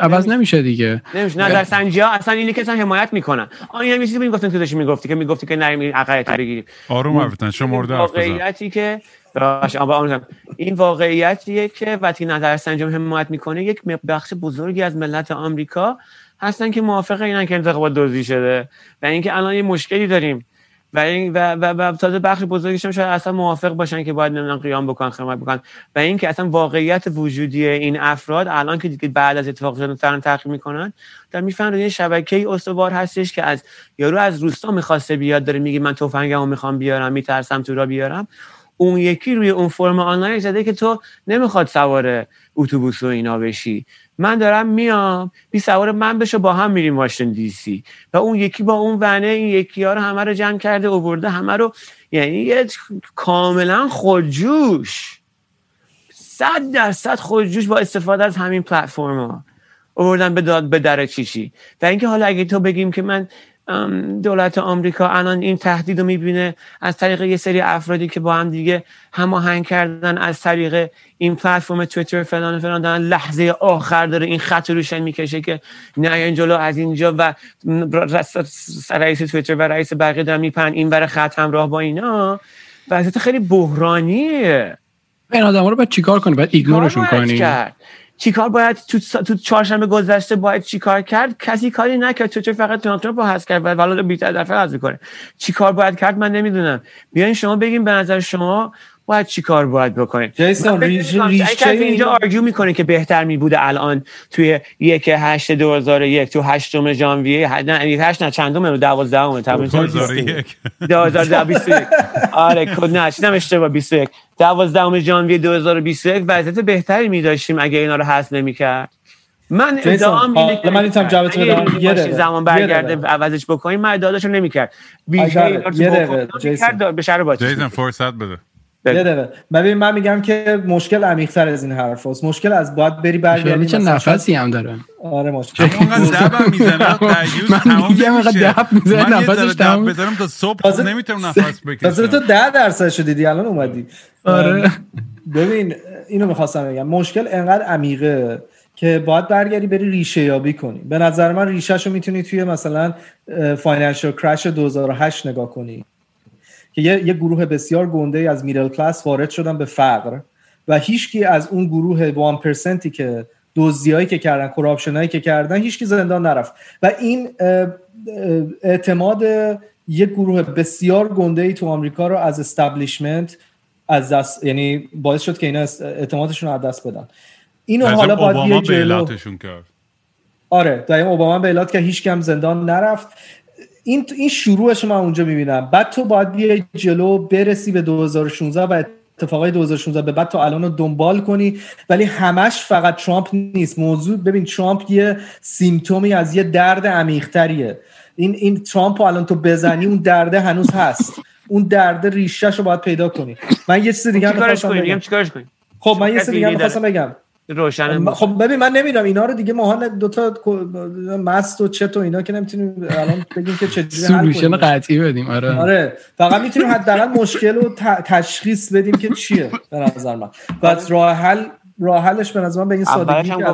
عوض نمیشه دیگه. نمیشه نظر سنجی‌ها اصلا اینی که اصلا حمایت میکنن. آن یه چیزی میگفتن تو داش میگفتی که میگفتی که نریم عقایت بگیریم. آروم رفتن چه مورد واقعیتی که راش این واقعیتیه که وقتی نظر سنجی حمایت میکنه یک بخش بزرگی از ملت آمریکا هستن که موافق اینن که انتخابات دزدی شده و اینکه الان یه مشکلی داریم و تازه بخش بزرگیشون شاید اصلا موافق باشن که باید نمیدونن قیام بکنن، خدمت بکنن و اینکه اصلا واقعیت وجودی این افراد الان که دیگه بعد از اتفاق شدن ترن تحقیق میکنن در میفهمن یه شبکه‌ای استوار هستش که از یارو از روستا میخواسته بیاد داره میگه من تفنگمو میخوام بیارم، میترسم تو را بیارم، اون یکی روی اون فرم آنلاین زده که تو نمیخواد سوار اتوبوس و اینا بشی، من دارم میام بی سوار من بشو با هم میریم واشنگتن دی سی و اون یکی با اون ونه این یکی ها رو همه رو جمع کرده آورده همه رو، یعنی یه کاملا خودجوش 100% خودجوش با استفاده از همین پلتفرم ها آوردن به در چیچی. و اینکه حالا اگه تو بگیم که من دولت آمریکا الان این تهدید رو میبینه از طریق یه سری افرادی که با هم دیگه هماهنگ کردن از طریق این پلتفرم توییتر فلان فلان دارن لحظه آخر داره این خط روشن میکشه که نه جلو از اینجا و رئیس توییتر و رئیس بقیه دارن میپرن این ور خط همراه با اینا، وضعیت خیلی بحرانیه. این آدما رو باید چیکار کنی؟ باید ایگنورشون کنی؟ چیکار باید تو چهارشنبه گذشته باید چیکار کرد؟ کسی کاری نکرد، چه فقط ترامپ رو حذف کرد و ولاد بی‌طرفه حذف می‌کنه. چیکار باید کرد من نمیدونم. بیاین شما بگین به نظر شما باید چیکار باید بکنید. جیسون ریشه اینجا آرگیو میکنه که بهتر میبود الان توی 1/8/2001 تو 8 ژانویه نه 8 نه چندم رو 12 تقریبا 2021 آره کد نشدم اشتباه 21 12 ژانویه 2021 وضعیت بهتری می‌داشتیم اگه اینا رو حذف نمی‌کرد. من ادعام اینه که من این تام جواب بدم یه زمان برگرده عوضش بکنیم من ادعاشو نمی‌کرد. بیشتر جیسون به شهر باشه جیسون فرصت بده بده. ببین من میگم که مشکل عمیق‌تر از این حرفاست. مشکل از باید بری برگردی چه نفسی هم داره. آره مشکل اونقدر دب میزنه دیوز تمام میگم انقدر دب میزنه نفسش تمام بذارم تا صبح نمیتونم نفس بکشم. مثلا تو 10% دیدی الان اومدی. آره ببین اینو می‌خواستم بگم مشکل انقدر عمیقه که باید برگردی بری ریشه یابی کنی. به نظر من ریشه‌شو میتونی توی مثلا فاینانشال کراش 2008 نگاه کنی که یه گروه بسیار گنده‌ای از میدل کلاس وارد شدن به فقر و هیچکی از اون گروه 1%ی که دزدیایی که کردن، کراپشنایی که کردن، هیچکی زندان نرفت و این اعتماد یک گروه بسیار گنده‌ای تو آمریکا رو از استابلیشمنت از دست، یعنی باعث شد که اینا اعتمادشون رو از دست بدن. اینو حالا باید اوباما به اعلاتشون کرد. آره، دایم اوباما به اعلات که هیچ کم زندان نرفت. این شروعش من اونجا میبینم. بعد تو باید بیای جلو برسی به 2016 و اتفاقای 2016 به بعد تا الان رو دنبال کنی، ولی همش فقط ترامپ نیست موضوع. ببین ترامپ یه سیمتومی از یه درد عمیق‌تریه. این ترامپ رو الان تو بزنی اون درده هنوز هست، اون درده ریشه‌شو باید پیدا کنی. من یه چیز دیگه هم چیکارش کنیم؟ خب من یه چیز دیگه می‌خواستم بگم روشن. خب ببین من نمیدونم اینا رو دیگه ماها دوتا مست و چت و اینا که نمیتونیم الان بگیم که چجوری حل کنیم، سولوشن قطعی بدیم. آره فقط میتونیم حداقل مشکل رو تشخیص بدیم که چیه. به نظر من بعد راه حلش به نظر من به این سادگی که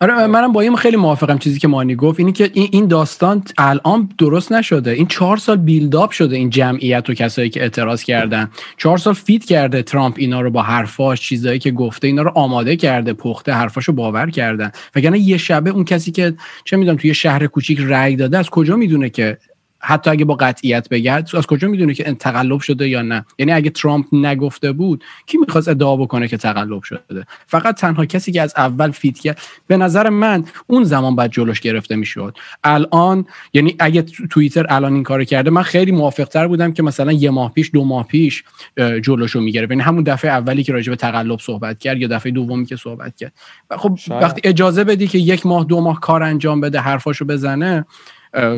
آره منم با این خیلی موافقم. چیزی که مانی گفت اینی که این داستان الان درست نشده. این 4 سال بیلداپ شده این جمعیت و کسایی که اعتراض کردن 4 سال فید کرده ترامپ اینا رو با حرفاش، چیزایی که گفته اینا رو آماده کرده، پخته، حرفاشو باور کردن. وگرنه یه شبه اون کسی که چه میدونم توی شهر کوچیک رأی داده از کجا میدونه که حتی اگه با قطعیت بگه از کجا میدونه که تقلب شده یا نه؟ یعنی اگه ترامپ نگفته بود کی میخواست ادعا بکنه که تقلب شده؟ فقط تنها کسی که از اول فیت کرد به نظر من اون زمان بعد جلوش گرفته میشد. الان یعنی اگه توییتر الان این کارو کرده من خیلی موافق تر بودم که مثلا 1 ماه پیش 2 ماه پیش جلوشو میگرفت. یعنی همون دفعه اولی که راجع به تقلب صحبت کرد یا دفعه دومی که صحبت کرد. خب وقتی اجازه بدی که 1 ماه 2 ماه کار انجام بده حرفاشو بزنه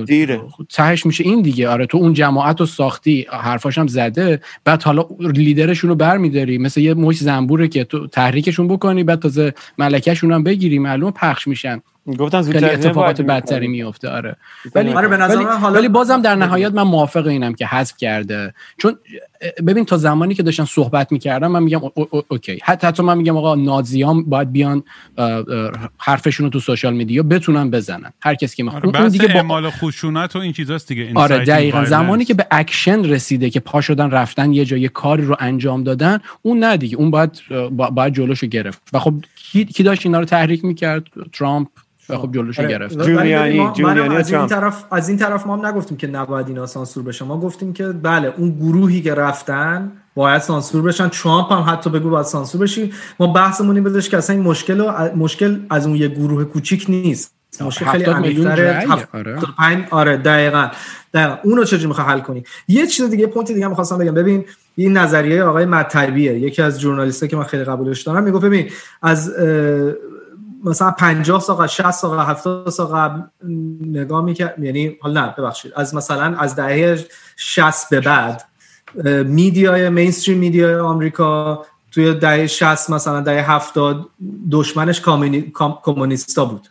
دیره. تهش میشه این دیگه. آره تو اون جماعت رو ساختی، حرفاش هم زده، بعد حالا لیدرشون رو برمیداری مثل یه مش زنبوره که تو تحریکشون بکنی بعد تازه ملکه‌شون هم بگیری معلومه پخش میشن. گفتن زودتر اتفاقات بدتری میفته. آره ولی به نظر من حالا بازم در نهایت من موافق اینم که حذف کرده، چون ببین تا زمانی که داشتن صحبت میکردن من میگم اوکی، حتی من میگم آقا نازیام باید بیان حرفشون رو تو سوشال میدیا بتونن بزنن، هر کسی که میخواد. اون دیگه اعمال خشونت و این چیزاست دیگه. آره دقیقاً زمانی که به اکشن رسیده که پا شدن رفتن یه جای کاری رو انجام دادن، اون نه دیگه، اون باید جلوشو گرفت. و خب کی داشت اینا رو تحریک میکرد؟ ترامپ. و خب جلوشو گرفت. جولیانی از این طرف ما هم نگفتیم که نباید اینا سانسور بشه، ما گفتیم که بله اون گروهی که رفتن باید سانسور بشن، ترامپ هم حتی بگو باید سانسور بشی. ما بحثمون این بودش که اصلا این مشکل از اون یه گروه کوچیک نیست، مشکل خیلی عمیق‌تره. 75 آره دقیقاً اونو چجوری می‌خوای حل کنی؟ یه چیز دیگه، پوینت دیگه می‌خواستم بگم. ببین این نظریه آقای مطلبیه، یکی از ژورنالیستایی که من خیلی قبولش دارم، میگفت ببین از مثلا 50 سال قبل 60 سال قبل 70 سال قبل نگاه می‌کرد، یعنی حالا نه ببخشید از مثلا از دهه 60 به بعد میدیای مینستریم میدیای آمریکا توی دهه 60 مثلا دهه 70 دشمنش کمونیستا بود،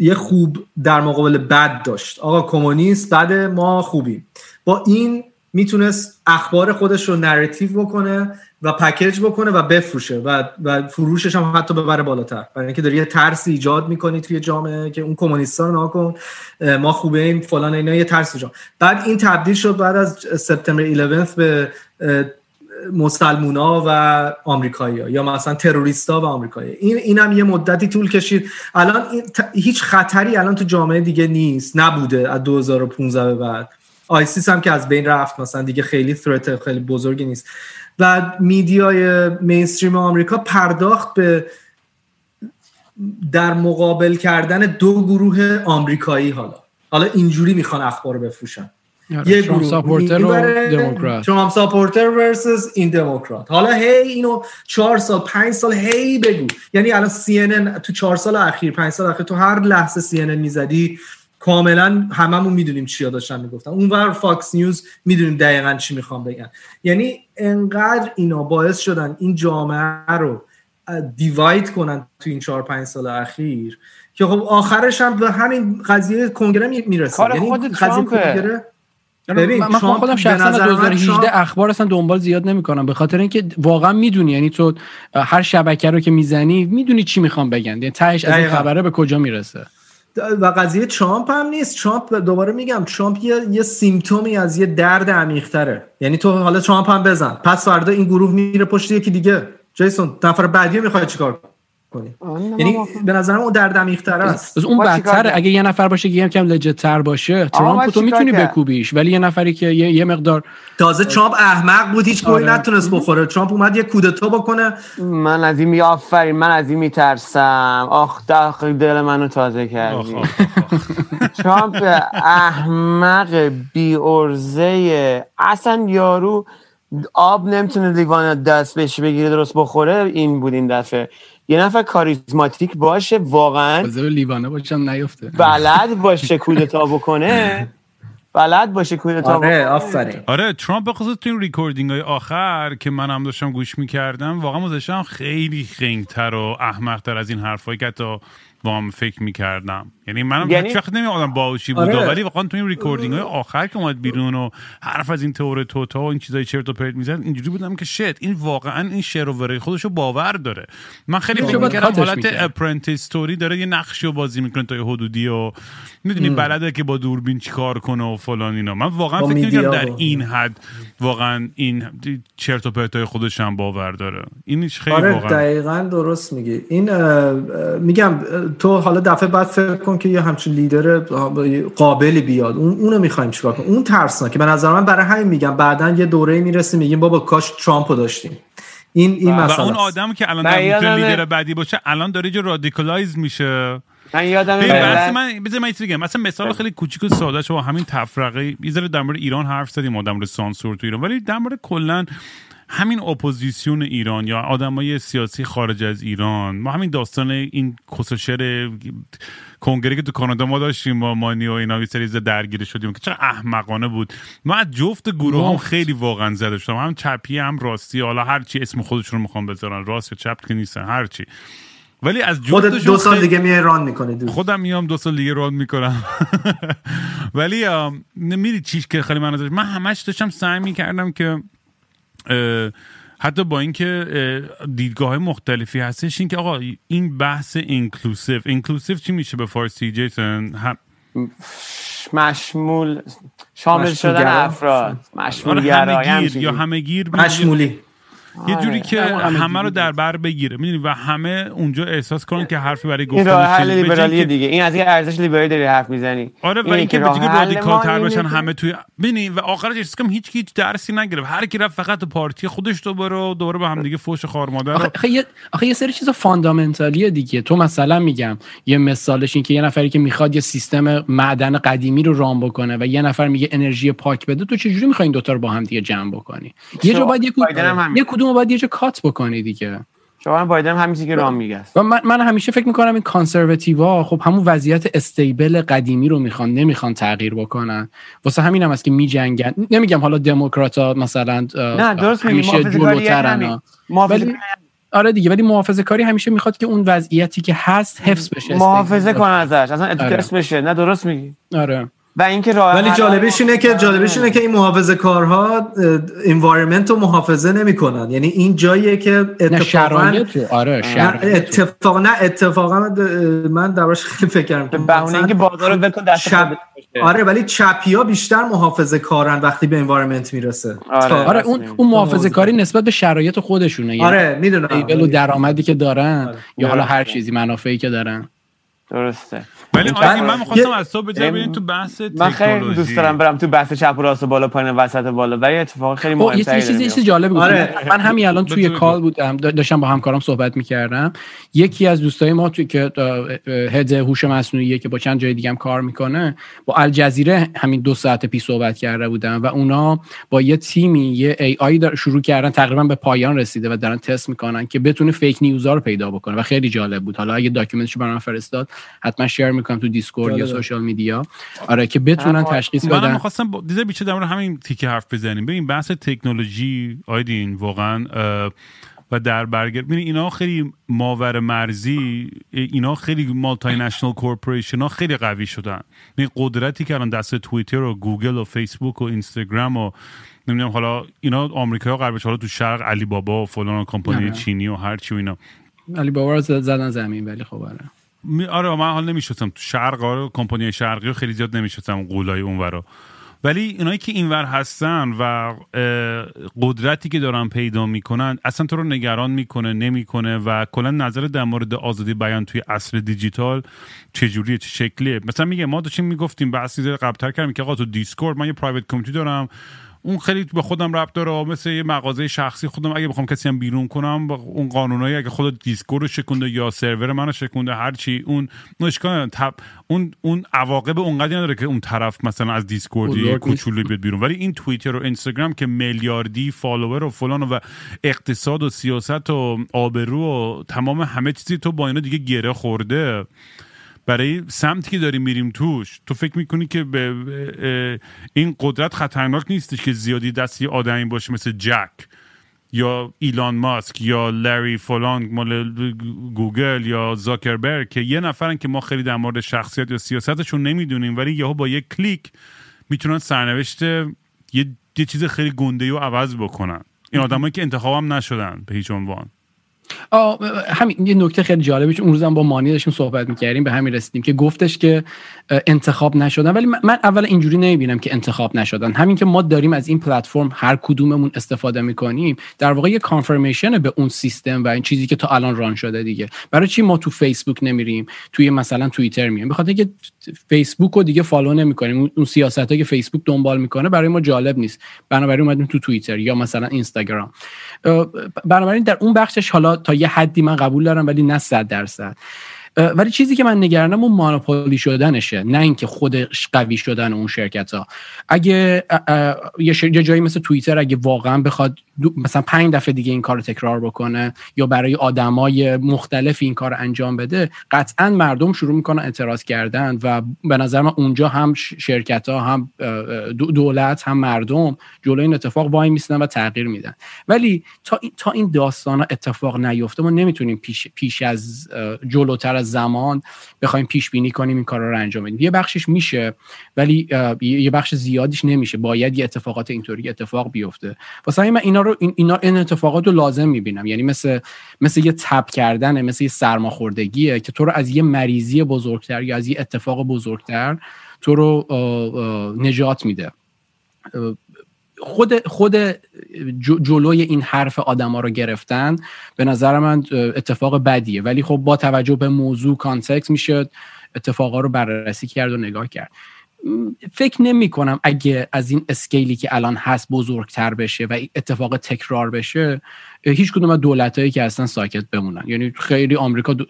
یه خوب در مقابل بد داشت. آقا کمونیست بعد ما خوبیم. با این میتونست اخبار خودش رو نراتیو بکنه و پکیج بکنه و بفروشه و فروشش هم حتی ببره بالاتر، برای اینکه داری یه ترس ایجاد میکنی توی جامعه که اون کمونیستا رو ناکن، ما خوبیم فلان اینا، یه ترس ایجاد. بعد این تبدیل شد بعد از سپتامبر 11 به مسلمونا و آمریکایی‌ها یا مثلا تروریستا و آمریکایی‌ها. اینم یه مدتی طول کشید. الان هیچ خطری الان تو جامعه دیگه نیست، نبوده از 2015 به بعد. آیسیس هم که از بین رفت مثلا، دیگه خیلی ثرت خیلی بزرگی نیست. و میدیای مینستریم آمریکا پرداخت به در مقابل کردن دو گروه آمریکایی، حالا اینجوری میخوان اخبار بفروشن. یه ترامپ ساپورتر و دموکرات، ترامپ ساپورتر ورسس این دموکرات. حالا هی اینو 4 سال 5 سال هی بگو، یعنی الان CNN تو 4 سال اخیر 5 سال اخیر تو هر لحظه CNN میزدی کاملا هممون میدونیم چیا داشتن میگفتن. اونور فاکس نیوز میدونیم دقیقاً چی میخوام بگن. یعنی انقدر اینا باعث شدن این جامعه رو دیواید کنن تو این 4 5 سال اخیر که خب آخرش هم به همین قضیه کنگره میرسه. یعنی قضیه کنگره من خودم شخصا از 2018 اخبار اصلا دنبال زیاد نمی‌کنم، به خاطر اینکه واقعا میدونی، یعنی تو هر شبکه رو که میزنی میدونی چی میخوام بگن، یعنی تهش از این خبره به کجا میرسه. و قضیه ترامپ هم نیست، ترامپ دوباره میگم ترامپ یه سیمپتومی از یه درد عمیق‌تره. یعنی تو حالا ترامپ هم بزن، پس فردا این گروه میره پشت یکی دیگه. جیسون نفر بعدی میخواد چیکار کنی؟ یعنی به نظرم اون درد عمیق‌تر است. اون بدتره اگه یه نفر باشه که یکم لجت‌تر باشه، ترامپ تو میتونی بکوبیش، ولی یه نفری که یه مقدار تازه ترامپ احمق بود، هیچ گویی نتونست بخوره. ترامپ اومد یه کودتا بکنه. من از این میآفرین، من از این میترسم. آخ داخل دل منو تازه کردی. ترامپ احمق بی ارزه، اصلا یارو آب نمیتونه لیوان دست بهش بگیره درست بخوره. این بود این دفعه یه نفر کاریزماتیک باشه واقعا، بذاره لیوانه باشم نیفته، بلد باشه کودتا بکنه، بلد باشه کودتا بکنه. آره آفرین. آره ترامپ بخصوص تو این ریکوردینگ های آخر که من هم داشتم گوش میکردم، واقعا مزاشم خیلی خنگتر و احمقتر از این حرفایی که تا وام فکر میکردم. یعنی منم هیچ وقت نمیادم باوشی بود، ولی واقعا تو این ریکوردینگ های آخر که اومد بیرون و حرف از این تئوری توتا و این چیزای چرت و پرت میزد، اینجوری بودم که شت این واقعا این شعر و ورای خودشو باور داره. من خیلی فکر میکردم حالت اپرنتیس استوری داره، یه نقشی رو بازی میکنه تا یه حدودی و میدونی بلده که با دوربین چیکار کنه و فلان اینا. من واقعا فکر میکردم در این حد واقعا این چرت و پرت های خودش هم باور داره. اینش خیلی واقعا دقیقاً درست میگی. این میگم تو حالا دفعه بعد فکر کن که یه همچین لیدر قابلی بیاد، اونو میخوایم چیکار کنیم. اون ترسناکه به نظر من. برای همین میگم بعداً یه دوره میرسیم میگیم بابا کاش ترامپو داشتیم. این مثلا اون آدم که الان داره لیدر بعدی باشه الان داره جو رادیکالایز میشه. من یادم میاد من چیزی میگم، مثلا مثال خیلی کوچیک و ساده شو همین تفرقه. یه ذره در مورد ایران حرف زدیم، آدم رو سانسور تو ایران، ولی در مورد کلا همین اپوزیسیون ایران یا آدمای سیاسی خارج از ایران، ما همین داستان این کسوشر کنگره که تو کانادا ما داشتیم با مانی و اینا یه سری درگیر شدیم که چقدر احمقانه بود. ما از جفت گروه هم خیلی واقعا زده شدم، هم چپی هم راستی، حالا هر چی اسم خودشون رو میخوان بذارن، راست یا چپ که نیستن، هر چی. ولی از خودت 2 سال دیگه میای ران میکنی دوست. خودم میام 2 سال دیگه ران میکنم. ولی نمیری چیش که خیلی من ازش، من همش داشتم سعی میکردم که حتی با اینکه دیدگاه‌های مختلفی هستش، این که آقا این بحث اینکلوسیو چی میشه به فارسی جیسن؟ مشمول، شامل شدن افراد، مشمول گرایانه یا همه‌گیر، مشمولی، یه جوری که همه رو در بر بگیره، میدونی، و همه اونجا احساس کنن که حرفی برای گفتن نیست. این حل لیبرالی دیگه، این از ارزش لیبرالی داره حرف میزنی. آره، و اینکه دیگه رادیکال‌تر باشن همه توی، ببینی، و آخرش اسکم هیچ درسی نگرفت، هر کی رفت فقط پارتی خودش دوباره به هم دیگه فوش خار مادر. آخه یه سری چیزا فاندامنتالیه دیگه. تو مثلا میگم یه مثالش این که یه نفری که میخواد یه سیستم معدن قدیمی رو رام بکنه و یه نفر میگه انرژی پاک بده، تو چجوری میخواین دو تا رو با هم دیگه جمع بکنی؟ یه جا باید یه ما باید یه جا کات بکنی دیگه. شما بایدن همین چیزی که رام میگه است. من همیشه فکر میکنم این کانسرواتیوها خب همون وضعیت استیبل قدیمی رو نمیخوان تغییر بکنن. واسه همینم هم است که میجنگن. نمیگم حالا دموکراتا مثلا نه درست میشه جلوترن. ولی آره دیگه، ولی محافظه‌کاری همیشه میخواد که اون وضعیتی که هست حفظ بشه. محافظه کنه ازش. اصلا ادکس بشه. نه درست میگی. آره. و اینکه ولی جالبش اینه که این محافظه‌کارها environment رو محافظه نمی‌کنن، یعنی این جاییه که اتفاقا من دربارش خیلی فکر می‌کنم، به بهونه اینکه بازارو بکن دست خودت باشه. آره، ولی چپیا بیشتر محافظه‌کارن وقتی به environment میرسه. آره، اون محافظه‌کاری نسبت به شرایط خودشونه، یعنی آره میدونم ایبل درآمدی که دارن یا حالا هر چیزی منافعی که دارن. درسته. ولی من می‌خواستم از تو بجنبیم تو بحث تکنولوژی. من خیلی دوست دارم برم تو بحث چپ و راست و بالا پایین و وسط و بالا، ولی اتفاقا خیلی مهمه. یه چیز جالب بود. آره. من همین الان توی کال بودم، داشتم با همکارم صحبت می‌کردم. یکی از دوستای ما توی که هد هوش مصنوعیه که با چند جای دیگه هم کار می‌کنه، با الجزیره همین 2 ساعت پیش صحبت کرده بودم و اونا با یه تیمی یه AI شروع کردن، تقریبا به پایان رسیده و دارن تست می‌کنن که بتونه فیک نیوزا رو پیدا بکنه و خیلی جالب بود. حالا اگه داکیومنتشو برام فرستاد حتما شیر میکنم تو دیسکورد یا سوشال میدیا. آره، که بتونن تشخیص بدن. من خواستم دیگه بیشتر در مورد همین تیکه حرف بزنیم. ببین بحث تکنولوژی آیدین واقعا و در برگر، ببین اینا خیلی ماور مرزی، اینا خیلی مالتی نشنال کورپوریشن ها خیلی قوی شدن. این قدرتی که الان دست توییتر و گوگل و فیسبوک و اینستاگرام و نمیدونم حالا اینا آمریکا و غربش، حالا تو شرق علی بابا و فلان کمپانی چینی و هر چی، اینا علی بابا رو زدن زمین. ولی خب آره، من حال نمیشستم تو شرق، آره کمپانی شرقی رو خیلی زیاد نمیشستم قولای اونورا، ولی اینایی که اینور هستن و قدرتی که دارن پیدا میکنن اصلا تو رو نگران نمیکنه و کلا نظر در مورد آزادی بیان توی عصر دیجیتال چجوریه، چه شکلیه. مثلا میگه ما داشتیم میگفتیم بحثی قبل‌تر کردیم که آقا تو دیسکورد من یه پرایوت کمیتی دارم، اون خیلی به خودم ربط داره، مثل یه مغازه شخصی خودم، اگه بخوام کسی هم بیرون کنم با اون قانونایی، اگه خود دیسکورد رو شکونده یا سرور منو شکونده، هر چی، اون اشکال اون عواقب اونقدی نداره که اون طرف مثلا از دیسکورد کوچولی بیاد بیرون. ولی این توییتر و اینستاگرام که میلیاردی فالوور و فلان و اقتصاد و سیاست و آبرو و تمام همه چیزی تو با اینا دیگه گره خورده، برای سمتی که داریم میریم توش، تو فکر میکنی که به این قدرت خطرناک نیستش که زیادی دستی آدمی باشه مثل جک یا ایلان ماسک یا لری فلان مال گوگل یا زاکربرگ، که یه نفرن که ما خیلی در مورد شخصیت یا سیاستشون نمیدونیم، ولی یهو با یه کلیک میتونن سرنوشت یه چیز خیلی گنده‌ای رو عوض بکنن. این آدمایی که انتخابم نشدن به هیچ عنوان. همین یه نکته خیلی جالبه، چون اون روزم با مانی داشتیم صحبت می‌کردیم، به همین رسیدیم که گفتش که انتخاب نشدن. ولی من اول اینجوری نمی‌بینم که انتخاب نشدن، همین که ما داریم از این پلتفرم هر کدوممون استفاده می‌کنیم در واقع یه کانفرمیشن به اون سیستم و این چیزی که تا الان ران شده دیگه. برای چی ما تو فیسبوک نمیریم، توی مثلا توییتر میایم؟ بخاطر اینکه فیسبوک رو دیگه فالو نمی‌کنیم، اون سیاستایی که فیسبوک دنبال می‌کنه برای ما جالب نیست، بنابراین اومدیم تو توییتر یا مثلا اینستاگرام. بنابراین در اون بخشش حالا تا یه حدی من قبول دارم، ولی نه 100%. ولی چیزی که من نگرانم اون مانوپولی شدنشه، نه اینکه خودش قوی شدن اون شرکت‌ها. اگه یه جایی مثل توییتر اگه واقعا بخواد مثلا 5 دفعه دیگه این کارو تکرار بکنه یا برای آدمای مختلف این کارو انجام بده، قطعا مردم شروع میکنن اعتراض کردن و به نظر من اونجا هم شرکت‌ها، هم دولت، هم مردم جلوی این اتفاق وای میسن و تغییر میدن. ولی تا این داستانا اتفاق نیفته ما نمیتونیم پیش از جلوتر از زمان بخوایم پیش بینی کنیم این کارا رو انجام بدیم. یه بخشش میشه ولی یه بخش زیادیش نمیشه. باید یه اتفاقات اینطوری اتفاق بیفته. واسه من اینا رو این اتفاقات رو لازم میبینم. یعنی مثل یه تب کردنه، مثل یه سرماخوردگیه که تو رو از یه مریضی بزرگتر یا از یه اتفاق بزرگتر تو رو نجات میده. خود جلوی این حرف آدما رو گرفتن به نظر من اتفاق بدیه، ولی خب با توجه به موضوع کانتکست میشه اتفاقا رو بررسی کرد و نگاه کرد. فکر نمی کنم اگه از این اسکیلی که الان هست بزرگتر بشه و اتفاق تکرار بشه هیچ کدوم از دولتایی که اصلا ساکت بمونن. یعنی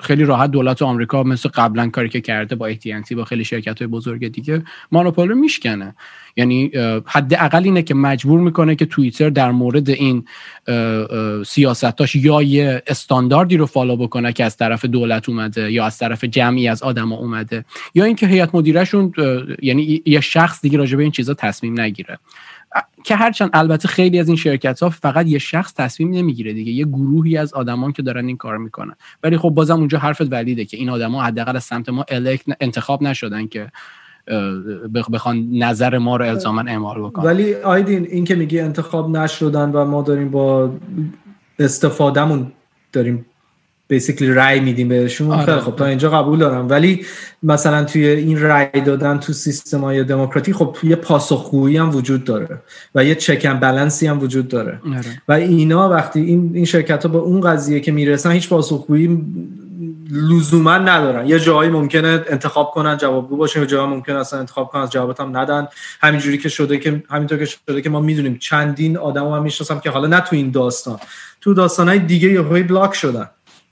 خیلی راحت دولت آمریکا مثل قبلا کاری که کرده با AT&T با خیلی شرکت‌های بزرگ دیگه مانوپول رو میشکنه. یعنی حداقل اینه که مجبور میکنه که توییتر در مورد این سیاستاش یا یه استانداردی رو فالو بکنه که از طرف دولت اومده یا از طرف جمعی از آدما اومده، یا اینکه هیئت مدیرهشون یعنی یه شخص دیگه راجع به این چیزا تصمیم نگیره. که هرچند البته خیلی از این شرکت‌ها فقط یه شخص تصمیم نمیگیره دیگه، یه گروهی از آدمان که دارن این کار میکنن. ولی خب بازم اونجا حرفت ولیده که این آدما حداقل از سمت ما انتخاب نشدن که بخوان نظر ما رو الزاماً اعمال بکنن. ولی آیدین این که میگی انتخاب نشدن و ما داریم با استفادهمون داریم بیسیکلی رای میدیم بهشون، آره. خب تا اینجا قبول دارم، ولی مثلا توی این رای دادن تو سیستم‌های دموکراتیک خب یه پاسخگویی هم وجود داره و یه چک اند بالانسی هم وجود داره، آره. و اینا وقتی این شرکت‌ها به اون قضیه که میرسن هیچ پاسخگویی لزوما ندارن. یه جایی ممکنه انتخاب کنن جوابگو باشن، یه جایی ممکنه اصلا انتخاب کنن از جوابات هم ندن. همینطور که شده که ما میدونیم چندین آدمو هم میشناسم که حالا نه تو این داستان، تو داستانای دیگه یهوی بلاک شدن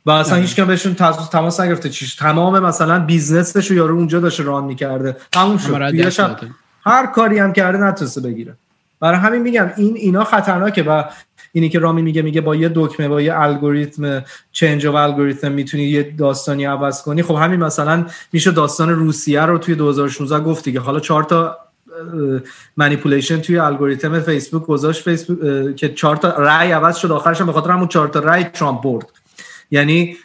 و اصلا هیچکم بهشون تماس نگرفته. چیش تمام مثلا بیزنسش رو یارو اونجا داشته ران میکرده تموم شد، هر کاری هم کرده نتونسته بگیره. برای همین میگم اینا خطرناکه. و اینی که رامی میگه با یه دکمه، با یه الگوریتم چنج و الگوریتم میتونی یه داستانی عوض کنی. خب همین مثلا میشه داستان روسیه رو توی 2016 گفت دیگه. حالا 4 تا مانیپولیشن توی الگوریتم فیسبوک گذاشت، فیسبوک که 4 تا رأی عوض شد، آخرش هم به خاطر همون 4 تا رأی ترامپ برد. یعنی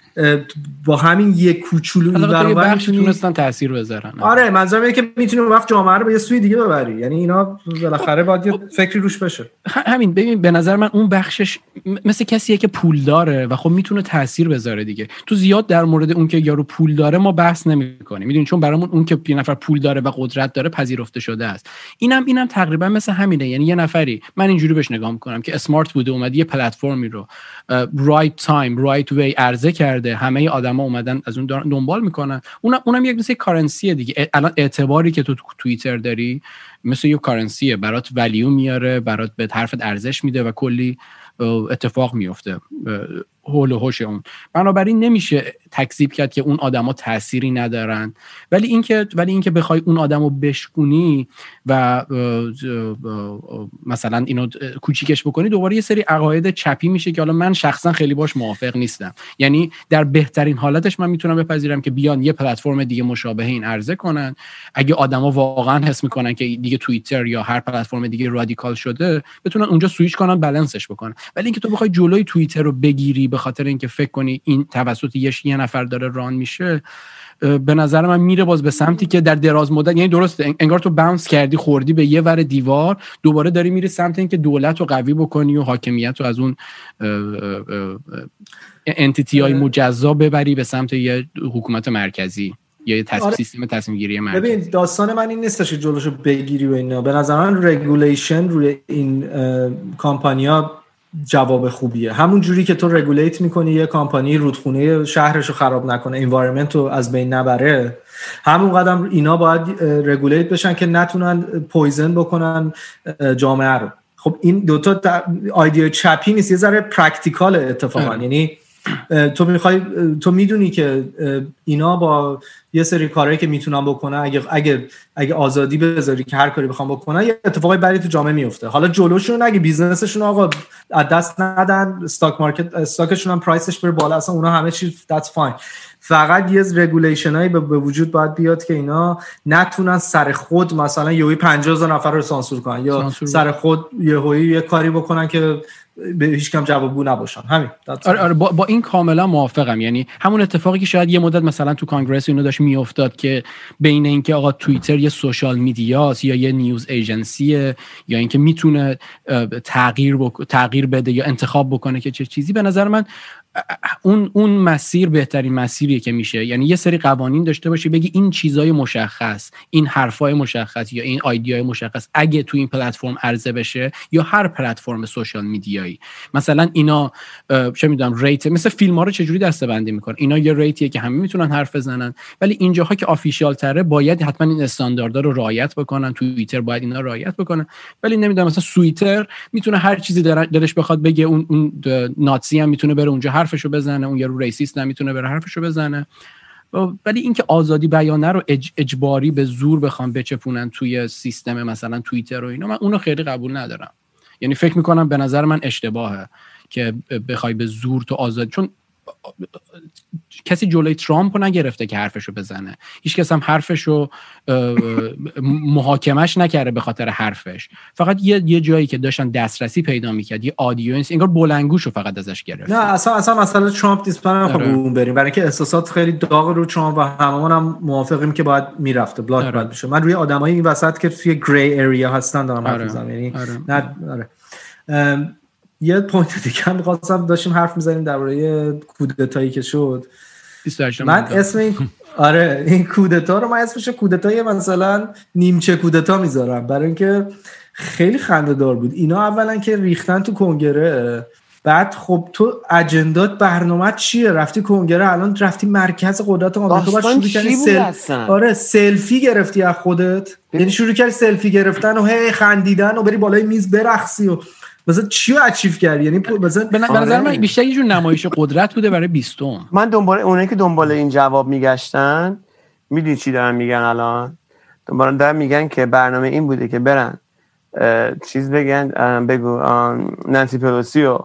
با همین یک کوچولو این برابر میتونستن تاثیر بذارن. آره منظورم اینه که میتونی اون وقت جامعه رو به یه سوی دیگه ببری. یعنی اینا بالاخره باید یه فکری روش بشه. همین ببین به نظر من اون بخشش مثل کسیه که پول داره و خب میتونه تاثیر بذاره دیگه. تو زیاد در مورد اون که یارو پول داره ما بحث نمی‌کنیم، میدونی، چون برامون اون که یه نفر پول داره و قدرت داره پذیرفته شده است. اینم تقریبا مثل همینه. یعنی یه نفری من اینجوری بهش نگاه می‌کنم که اسمارت بوده، اومد یه پلتفرمی رو رایت تایم رایت وی عرضه کرده، همه آدما اومدن از اون دنبال میکنن. اونم یک مثل کارنسیه دیگه. الان اعتباری که تو توییتر داری مثل یک کارنسیه، برات ولیو میاره، برات به حرفت ارزش میده و کلی اتفاق میفته هول و هوش اون. بنابراین نمیشه تکذیب کرد که اون آدما تأثیری ندارن، ولی اینکه بخوای اون آدمو بشکونی و مثلا اینو کوچیکش بکنی دوباره یه سری عقاید چپی میشه که حالا من شخصا خیلی باش موافق نیستم. یعنی در بهترین حالتش من میتونم بپذیرم که بیان یه پلتفرم دیگه مشابه این عرضه کنن. اگه آدما واقعا حس میکنن که دیگه توییتر یا هر پلتفرم دیگه رادیکال شده، بتونن اونجا سوئیچ کنن، بالانسش بکنن. ولی اینکه تو بخوای جلوی توییتر رو بگیری به خاطر اینکه فکر کنی این توسط یه نفر داره ران میشه، به نظر من میره باز به سمتی که در دراز مدت، یعنی درسته انگار تو باونس کردی، خوردی به یه ور دیوار، دوباره داری میری سمت اینکه دولت رو قوی بکنی و حاکمیت رو از اون انتیتی‌های مجزا ببری به سمت یه حکومت مرکزی یا یه سیستم تصمیم گیری مرکزی. ببین داستان من این نیستش که جلوشو بگیری و اینا. به نظر من رگولیشن روی این کمپانی‌ها جواب خوبیه. همون جوری که تو رگولیت میکنی یه کمپانی رودخونه شهرشو خراب نکنه، انوایرمنتو از بین نبره، همون قدم اینا باید رگولیت بشن که نتونن پویزن بکنن جامعه رو. خب این دوتا ایده چپی نیست، یه ذره پرکتیکال اتفاقا. یعنی تو میدونی که اینا با یه سری کارهایی که میتونن بکنن اگه آزادی بذاری که هر کاری بخوام بکنن یه اتفاقی برای تو جامعه میفته. حالا جلوشون اگه بیزنسشون آقا از دست ندن، استاک مارکت استاکشون هم پرایسش بره بالا، اصلا اونا همه چی دتس فاین. فقط یه رگولیشنایی به وجود باید بیاد که اینا نتونن سر خود مثلا یهویی 50,000 نفر رو سانسور کنن یا سانسور. سر خود یهویی یه کاری بکنن که به هیچ کم جوابگو نباشن. همین. آره با این کاملا موافقم. یعنی همون اتفاقی که شاید یه مدت مثلا تو کانگرس اینو داشت میافتاد که بین اینکه آقا توییتر یه سوشال میدیاست یا یه نیوز ایجنسیه یا اینکه میتونه تغییر بده یا انتخاب بکنه که چه چیزی، به نظر من اون مسیر بهترین مسیریه که میشه. یعنی یه سری قوانین داشته باشی، بگی این چیزای مشخص، این حرفای مشخص یا این ایدهای مشخص اگه تو این پلتفرم عرضه بشه یا هر پلتفرم سوشال میدیایی، مثلا اینا چه میدونم ریت، مثلا فیلم‌ها رو چجوری دسته‌بندی میکنن، اینا یه ریتیه که همه میتونن حرف بزنن، ولی اینجاها که آفیشیال تره باید حتما این استانداردها رو رعایت بکنن، توییتر باید اینا رعایت بکنن. ولی نمیدونم مثلا توییتر میتونه هر چیزی درش بخواد بگه، اون ناتسی هم میتونه بره اونجا حرفشو بزنه، اون یارو ریسیست نمیتونه بره حرفشو بزنه. ولی اینکه آزادی بیانه رو اجباری به زور بخوام بچپونن توی سیستم مثلا توییتر و اینا، من اونو خیلی قبول ندارم. یعنی فکر میکنم به نظر من اشتباهه که بخوای به زور تو آزادی، چون کسی جلوی ترامپ رو نگرفته که حرفشو بزنه، هیچ کس هم حرفشو محاکمش نکرده به خاطر حرفش، فقط یه جایی که داشتن دسترسی پیدا میکرد یه آدینس، انگار بلنگوشو فقط ازش گرفت. نه اصلا مسئله ترامپ نیست، من خودمون بریم، برای اینکه احساسات خیلی داغ رو ترامپ و هممون هم موافقیم که باید میرفته بلاک باید بشه. من روی آدمای این وسط که توی گری اریا هستن دارم حرف میزنم. یعنی نه یه پوینت دیگه هم می‌خواستم، داشتیم حرف می‌زدیم درباره کودتایی که شد. من اسم این آره این کودتا رو من اسمش کودتای مثلا نیمچه کودتا میذارم، برای اینکه خیلی خنده‌دار بود. اینا اولا که ریختن تو کنگره، بعد خب تو اجندات برنامه چیه؟ رفتی کنگره، الان رفتی مرکز قدرت آمریکا، بعد شروع کردی آره سلفی گرفتی از خودت، یعنی شروع کردی سلفی گرفتن و هی خندیدن و بری بالای میز برقصی و مثلا چی رو اچیف کرد. یعنی مثلا به نظر من بیشتر یه جور نمایش قدرت بوده برای 20م. من دنبال اونایی که دنبال این جواب میگشتن، میدونی چی دارن میگن الان؟ دارن میگن که برنامه این بوده که برن چیز بگن، بگو نانسی پلوسی و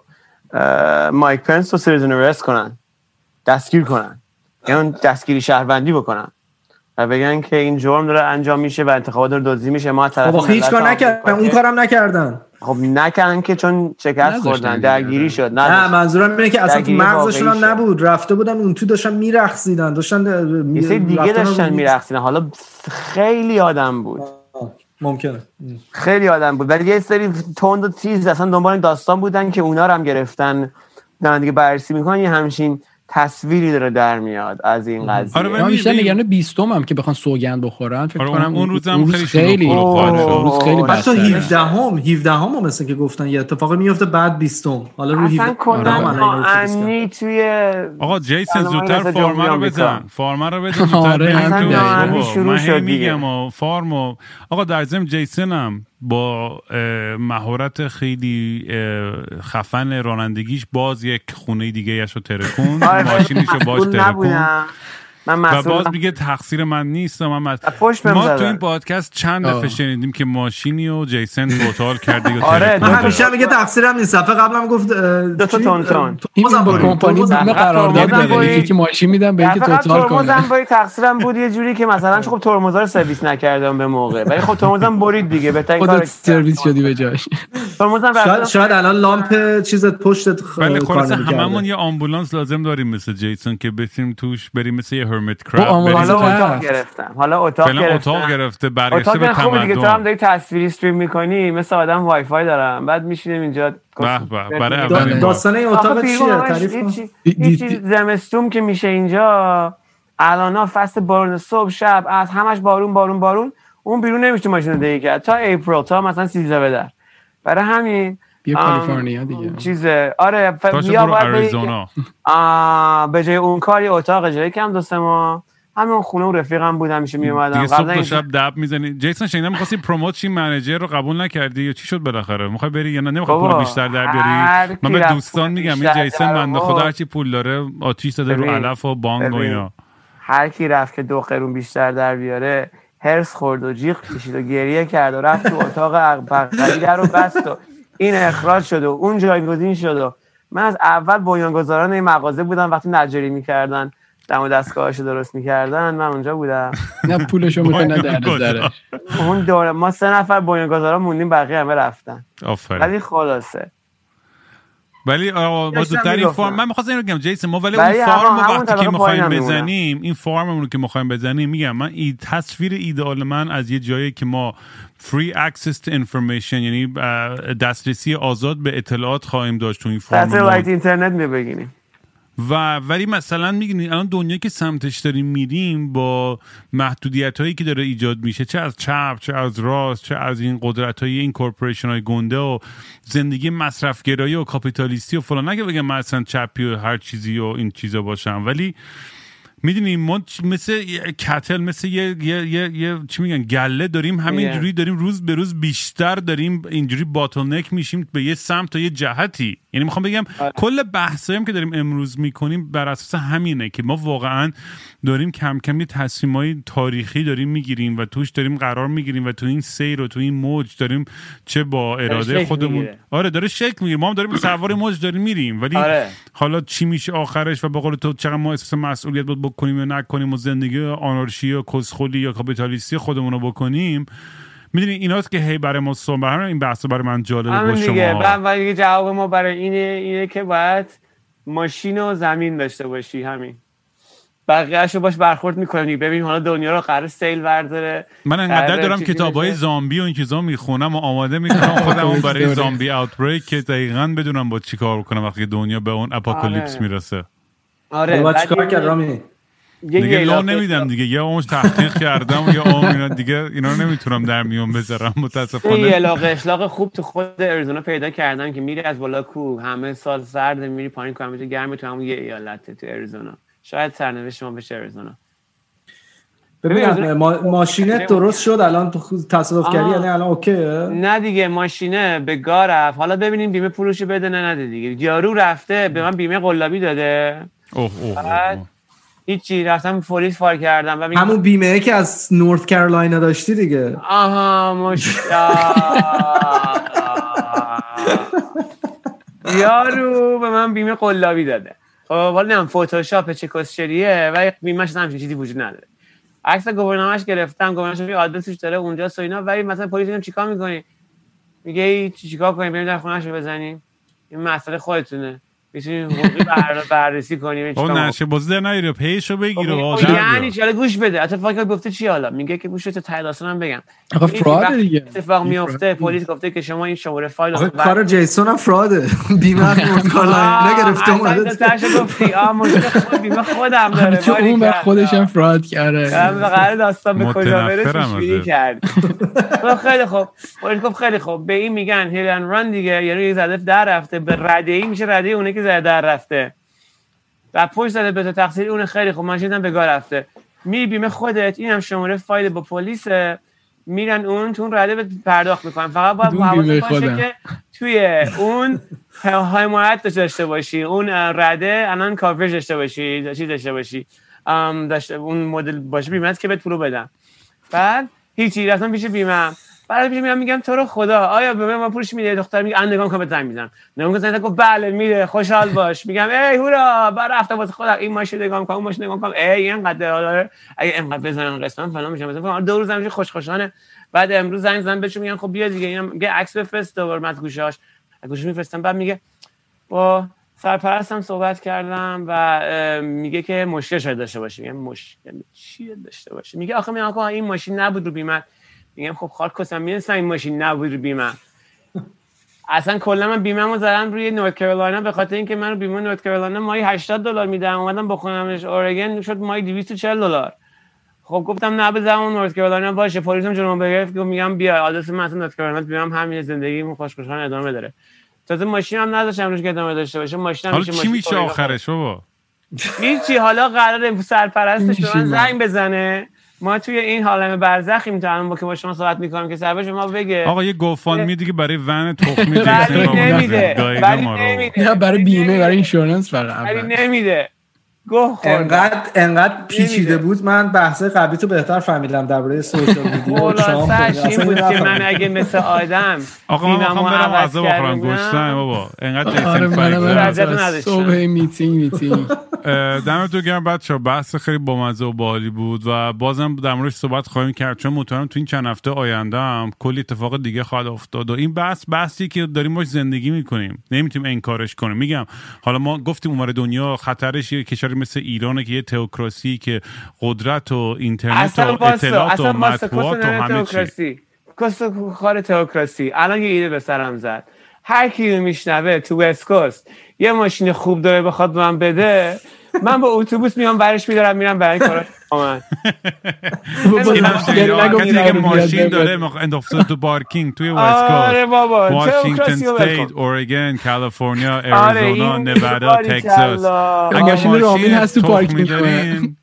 مایک پنس رو سریزن ارست کنن، دستگیر کنن، یعنی دستگیری شهروندی بکنن و بگن که این جرم داره انجام میشه و انتخابات داره دزدی میشه. ما طرف هیچ کار نکردن، اون کارم نکردن. خب نکردن که چون شکست خوردن، درگیری شد. نه منظورم اینه که اصلا تو مغزشون هم نبود، رفته بودن اون تو داشتن میرقصیدن، یه سری دیگه داشتن میرقصیدن. حالا خیلی آدم بود، ممکنه خیلی آدم بود، ولی یه سری توند و تیز اصلا دنبال داستان بودن که اونا رو هم گرفتن، دارن دیگه بررسی میکنن. یه همچین تصویری داره در میاد از این قضیه. آره بیشتر نگران 20 هم که بخوان سوگند بخورن، فکر کنم اون روزم خیلی روز خیلی بس. 17 هم مثلا که گفتن یه اتفاقی میفته بعد 20. حالا رو 17 آره توی آقا جیسن زودتر فارما رو بزن زودتر شروع شد دیگه. فارما آقا در ضمن جیسن هم با مهارت خیلی خفن رانندگیش باز یک خونه دیگه ایش رو ترکون، ماشینیشو باش ترکون و باز میگه تقصیر من نیست. ما تو این پادکست چند دفعه شنیدیم که ماشینی و جیسن توتال کردی و ترکون. من همیشه میگه تقصیرم نیست، دفعه قبلم گفت دو تا تونتون کمپانی زنده قرارداد داده یکی ماشین میدم به یکی توتال کنه. ترمزم با تقصیرم بود یه جوری که مثلا خب ترمزا رو سرویس نکردم به موقع، ولی خب ترمزم برید دیگه، بهترین کارو سرویس شدی به جاش. شاید الان لامپ چیزت پشتت خیلی خلاص. هممون یه آمبولانس لازم داریم مثل جیسون که بتونیم توش بریم، مثل هرمیت کراب. حالا اتاق گرفته برگشته به تمدن. خب دیگه تو هم داری تصویری استریم میکنی، مثل آدم وای فای دارم، بعد میشینیم اینجا برای داستانه اتاق چیه تعریف کن. هیچی زمستون که میشه اینجا الانا فصل بارون، صبح شب از همش بارون اون بیرون نمیشه ماشین دیگه کرد تا اپریل، تا مثلا 13 بدر. برای همین بیا کالیفرنیا دیگه چیزه. آره یا باید به جای اون کار یه اتاق جایی کم 2-3 ماه همون خونه و رفیقم بود همیشه میومدم. قبلا صبح شب دب میزنی. جیسون شنیدم می‌خواستی پروموت چی، منیجر رو قبول نکردی یا چی شد بالاخره؟ می‌خوای بری یا نه نمی‌خوای پول بیشتر در بیاری؟ من به دوستان میگم این جیسون بنده خدا هرچی پول داره آتیش داده رو علف و بانگ و اینا. هر کی رفت که 2 قرون بیشتر در بیاره هرس خورد و جیغ کشید و گریه کرد و رفت تو اتاق عقبقی در رو بست و این اخراج شد و اون جایگزین شد و من از اول بنیانگذاران این مغازه بودم وقتی نجاری می‌کردن دم دستگاهاشو درست میکردن من اونجا بودم. نه پولشو میکنه نه درزش. اون دوره ما 3 نفر بنیانگذارا موندیم بقیه همه رفتن. آفرین. ولی خلاصه. ولی ما زودتر فرم من می‌خواستم اینو بگم جیسون ما ولی اون فرم وقتی که می‌خوایم بزنیم این فرممون که می‌خوایم بزنیم میگم من این تصویر ایدئال من از یه جایی که ما free access to information یعنی دسترسی آزاد به اطلاعات خواهیم داشت تو این فرم. ساتلایت اینترنت می‌بگیم. و ولی مثلا میگین الان دنیا که سمتش داریم میریم با محدودیتایی که داره ایجاد میشه چه از چپ چه از راست چه از این قدرتای این کورپوریشنای گنده و زندگی مصرفگرایی و کاپیتالیستی و فلان، نگه بگم من اصلا چپی و هر چیزی و این چیزا باشم، ولی میدونیم ما مثل کتل مثل یه چی میگن گله داریم همینجوری داریم روز به روز بیشتر داریم اینجوری باتلنک میشیم به یه سمت تا یه جهتی. یعنی میخوام بگم کل بحثایی که داریم امروز میکنیم بر اساس همینه که ما واقعا داریم کم کم یه تصمیمای تاریخی داریم میگیریم و توش داریم قرار میگیریم و تو این سیر و تو این موج داریم چه با اراده خودمون آره داره شکل میگیره، ما هم داریم سوار موج داریم میریم، ولی حالا چی میشه آخرش و به قول تو چقدر ما احساس مسئولیت بود بکنیم یا نکنیم و زندگی آنارشی و کسخلی یا کاپیتالیستی خودمون رو بکنیم. میدونی ایناست که هی برای ما صبح هم این بحث برای من جالبه با شما. اول دیگه جواب ما برای اینه که باید ماشین و زمین داشته باشی، همین بقیه‌اشو باش برخورد می‌کنی. ببین حالا دنیا رو قرار سیل ورداره، من انقدر دارم کتابای زامبی و این چیزا میخونم و آماده میکنم خودمون برای زامبی آوتبریک که دقیقاً بدونم با چیکار کنم وقتی دنیا به اون اپوکالیپس میرسه. آره ما چیکار کردیم دیگه لون نمیدم دیگه، یا اونش تحقیق کردم یا اینا دیگه اینا رو نمیتونم در میون بذارم متاسفانه. یه علاقه اشلاق خوب تو خود اریزونا پیدا کردم که میری از بالا کوه همه سال سرد میری پایین کوه همه گرمه تو همون یه ایالت تو اریزونا. شاید سرنوشت شما بشه اریزونا. ببین ماشینت درست شد الان تو تصادف کردی یعنی الان اوکیه؟ نه دیگه ماشینه به گا رفت، حالا ببینیم بیمه پولوشو بده نه نده دیگه. یارو رفته به من بیمه قلابی داده هیچی، رفتم پلیس فار کردم و همون بیمه ای که از نورث کارولاینا داشتی دیگه. آها یارو به من بیمه قلابی داده. خب حالا نم فتوشاپ چه کسشریه و بیمه‌ش همچین چیزی وجود نداره. عکس گواهینامه‌اش گرفتم، گواهینامه‌اش آدرسش داره اونجا سو اینا، ولی مثلا پلیس میگم چیکار می‌کنی؟ میگه چیکار کنیم؟ بریم در خونه‌شو بزنیم. این مسئله خودتونه. می‌تونی حقوقی بررسی کنیم چیکار. اون نشه بازی نمیره پیشو بگیره آدم. یعنی چاله گوش بده. اتفاقی که گفته چی حالا؟ میگه که گوش بده تا داستانم بگم. آقا فراد دیگه. اتفاق میفته پلیس گفته که شما این شماره فایل رو کار جیسون هم فراده. بیمه کلا نگرفته اومده. دستش گفتی بیمه خودم داره. چون به خودش هم فراد کرده. من قرار داستان به کجا برسه پیگیری کرد. خیلی خوب. پلیس گفت خیلی خوب. به این میگن هیلن ران دیگه. یعنی یه ذره در رفته به رده‌ای میشه رده‌ای اون زده در رفته و پشت زده به تو تقصیر اون. خیلی خوب ماشینم به گا رفته، میری بیمه خودت، این هم شماره فایل با پلیس، میرن اون تو اون رده به پرداخت میکنن. فقط باید حواست باشه که توی اون حمایت داشته باشی، اون رده الان کاورج داشته باشی، چیز داشته باشی، اون مدل باشه بیمه که بهت پولو بدن. بعد هیچی رفتم پیش بیمه، بعد پیش میگم تو رو خدا آیا به من پولش میده؟ دختر میگه ان نگام کن بزن میدن. نگام گفتن گفت بله میده، خوشحال باش. میگم ای هورا بعد رفتم واسه خودم این ماشین نگام کنم، ماشین نگام کنم ای اینقدر داره اگه اینقدر بزنن قسمم فلان میشه مثلا 2 روزم میشه خوشخوشانه. بعد امروز زنگ زدم بهش میگن خب بیا دیگه، اینم میگه عکس بفرست دوباره مت گوشاش گوش میفرستم. بعد میگه با سرپرستم صحبت کردم و میگه که مشکل شاید داشته باشه. میگم مشکل چیه داشته باشه؟ میگه آخه من این ماشین نبود رو بیمه. میگم خب خارکوسم میرسن این ماشین نبود رو بیمه. اصلا کلا من بیمه‌مو زدم روی نورث کارولاینا به خاطر اینکه من رو بیمه نورث کارولاینا ماهی $80 میدادم، اومدم بخونمش اورگن شد ماهی $240. خب گفتم نه بزنم اون نورث کارولاینا باشه. پلیسم جلوم گرفت گفت میگم بیا آدرس من اصلا نورث کارولاینا بیام، همین زندگیمو خوشگشان ادامه داره. تازه ماشینم نداشتم روش که ادامه داشته باشه. ماشینم میشه ماشین. حالا چی میشه آخرش بابا؟ هیچی. حالا قراره سرپرستش به من زنگ بزنه، ما توی این عالم برزخیم تا الان که با شما صحبت می‌کنم که سرباش ما بگه آقا یه گوفاندمی دیگه برای ون تخمی جسم نمیده، نه برای بیمه، برای اینشورنس، برای نمیده. انقدر پیچیده بود. من بحث قبلی تو بهتر فهمیدم درباره سوشال میدیا و چامپش این بود که من اگه مثل آدم آقا من میخوام برم غذا بخورم، گشتم بابا. انقدر جیسن فریزر صبح میتینگ دمتون گرم بچه‌ها، بحث خیلی بامزه و باحالی بود و بازم در موردش صحبت خواهیم کرد، چون مطمئنم تو این چند هفته آینده هم کلی اتفاق دیگه خواهد افتاد و این بحثی که داریم باش زندگی میکنیم نمیتونیم انکارش کنیم. میگم حالا ما گفتیم اونور دنیا خطرش یه کشور مثل ایرانه که یه تئوکراسی که قدرت و اینترنت و اطلاعات و مطبوعات و همه چی کسخار تئوکراسی. الان یه ایده به سرم زد، هر کی میشنوه تو وست کوست یه ماشین خوب داره بخواد من بده، من با اتوبوس میام برش میدارم میرم برای کارش. آمد کسی که ماشین داره انداخته تو پارکینگ توی وست کوست، واشنگتن استیت، اورگان، کالیفرنیا، اریزونا، نوادا، تگزاس، اگه ماشین هست تو پارکینگ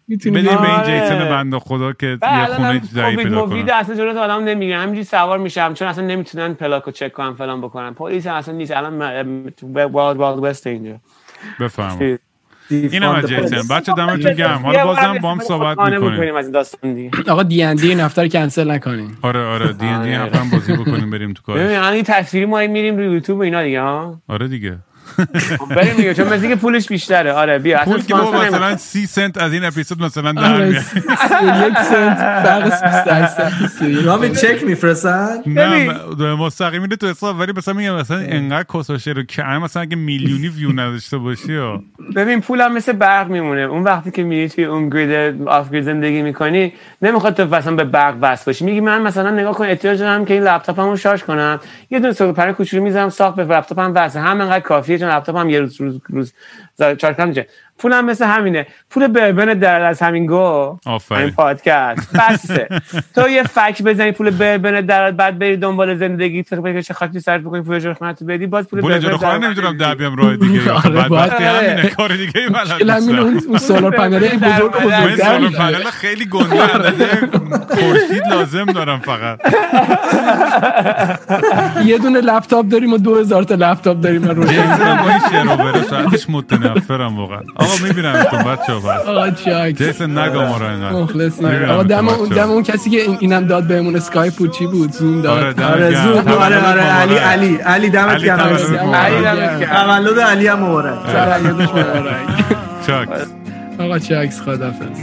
میتونیم به این جیسن بنده خدا که یه خونه جدایی پیدا کنه. ویدیو اصلا جلوی آدم نمیگیره، همینجوری سوار میشم چون اصلا نمیتونن پلاکو چک کنن فلان بکنن، پلیس اصلا نیست. الان تو وایلد وست اینجا بفهمید اینم جیسن. بچه دمتون گرم، حالا بازم با هم صحبت می‌کنیم از این داستان دیگه. آقا دی ان دی نفتر کنسل نکنین. آره دی ان دی هم بازی بکنیم بریم تو کارش. ببین این تصویری ما میریم روی یوتیوب و اینا دیگه. ها آره دیگه بریم دیگه، چون مثلا پولش بیشتره. آره بیا پول که مثلا 30 سنت از این اپیزود مثلا در میاد، 1 سنت فرق 28 سنت. یهو چک میفرستن نه مستقیمی تو حساب، ولی مثلا میگم مثلا انقدر کساشه رو که مثلا اگه میلیونی ویو نداشته باشی ببین پولم مثل برق میمونه. اون وقتی که میری توی اون گرید آف گرید زندگی میکنی نمیخواد تو مثلا به برق وصل باشی. میگی من مثلا نگاه کن احتیاج دارم که این لپتاپمو شارژ کنم، یه دونه سوپر کوچولو میذارم ساخت به لپتاپم وصل، همینقدر کافیه. چون لپتاپ هم یه روز چارکم میشه. پولم مثل همینه، پول بربن در از همین گو این پادکست بسه. تو یه فک بزنی پول بربن در، بعد بری دنبال زندگی تو بکش خاطی سرت بکنی پول جور خدمت بدی، باز پول بربن در نمیدونم در بیام راه دیگه. بعد وقتی همینه کار دیگه ای بلد نیست. سولار پنل بزرگ سولار پنل خیلی گنده، خورشید لازم دارم فقط. یه دونه لپتاپ داریم و 2000 تا لپتاپ داریم. من روش متنفرم واقعا. آقا میبینم تو بچه‌ها بس. آقا چاک. جیسن نگا ما رو اینقدر. آقا دم اون کسی که اینم داد بهمون اسکایپ بود، چی بود؟ زوم داد. آره زوم. آره علی دمت گرم. علی دمت گرم. تولد علی هم مبارک. تولدش مبارک. چاکس. آقا چاکس خدافظ. مثل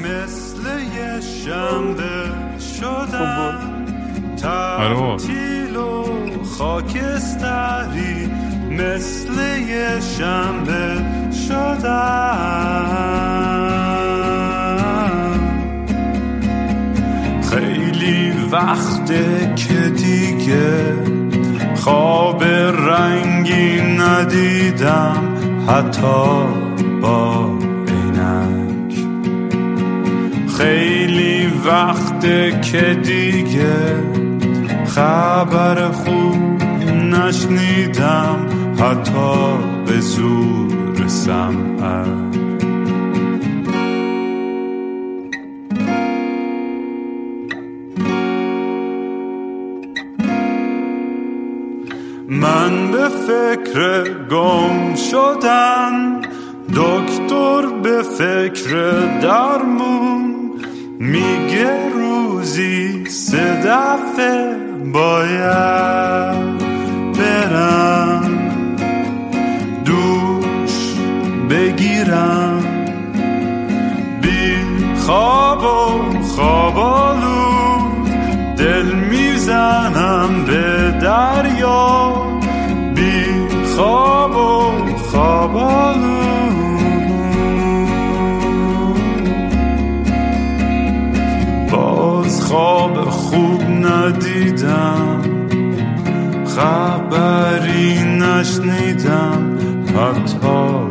یه شمع شدم. آره. تیلو خاکستری مثل یه شنبه شدم. خیلی وقته که دیگه خواب رنگی ندیدم حتی با عینک. خیلی وقته که دیگه خبر خوب نشنیدم حتی به زور سمعم. من به فکر گم شدن، دکتر به فکر درمون، میگه روزی 3 دفعه باید برم دوش بگیرم، بی خواب و خوابالود دل میزنم به دریا، بی خواب و خوابالود. باز خواب خوب ندیدم، خبری نشنیدم حتی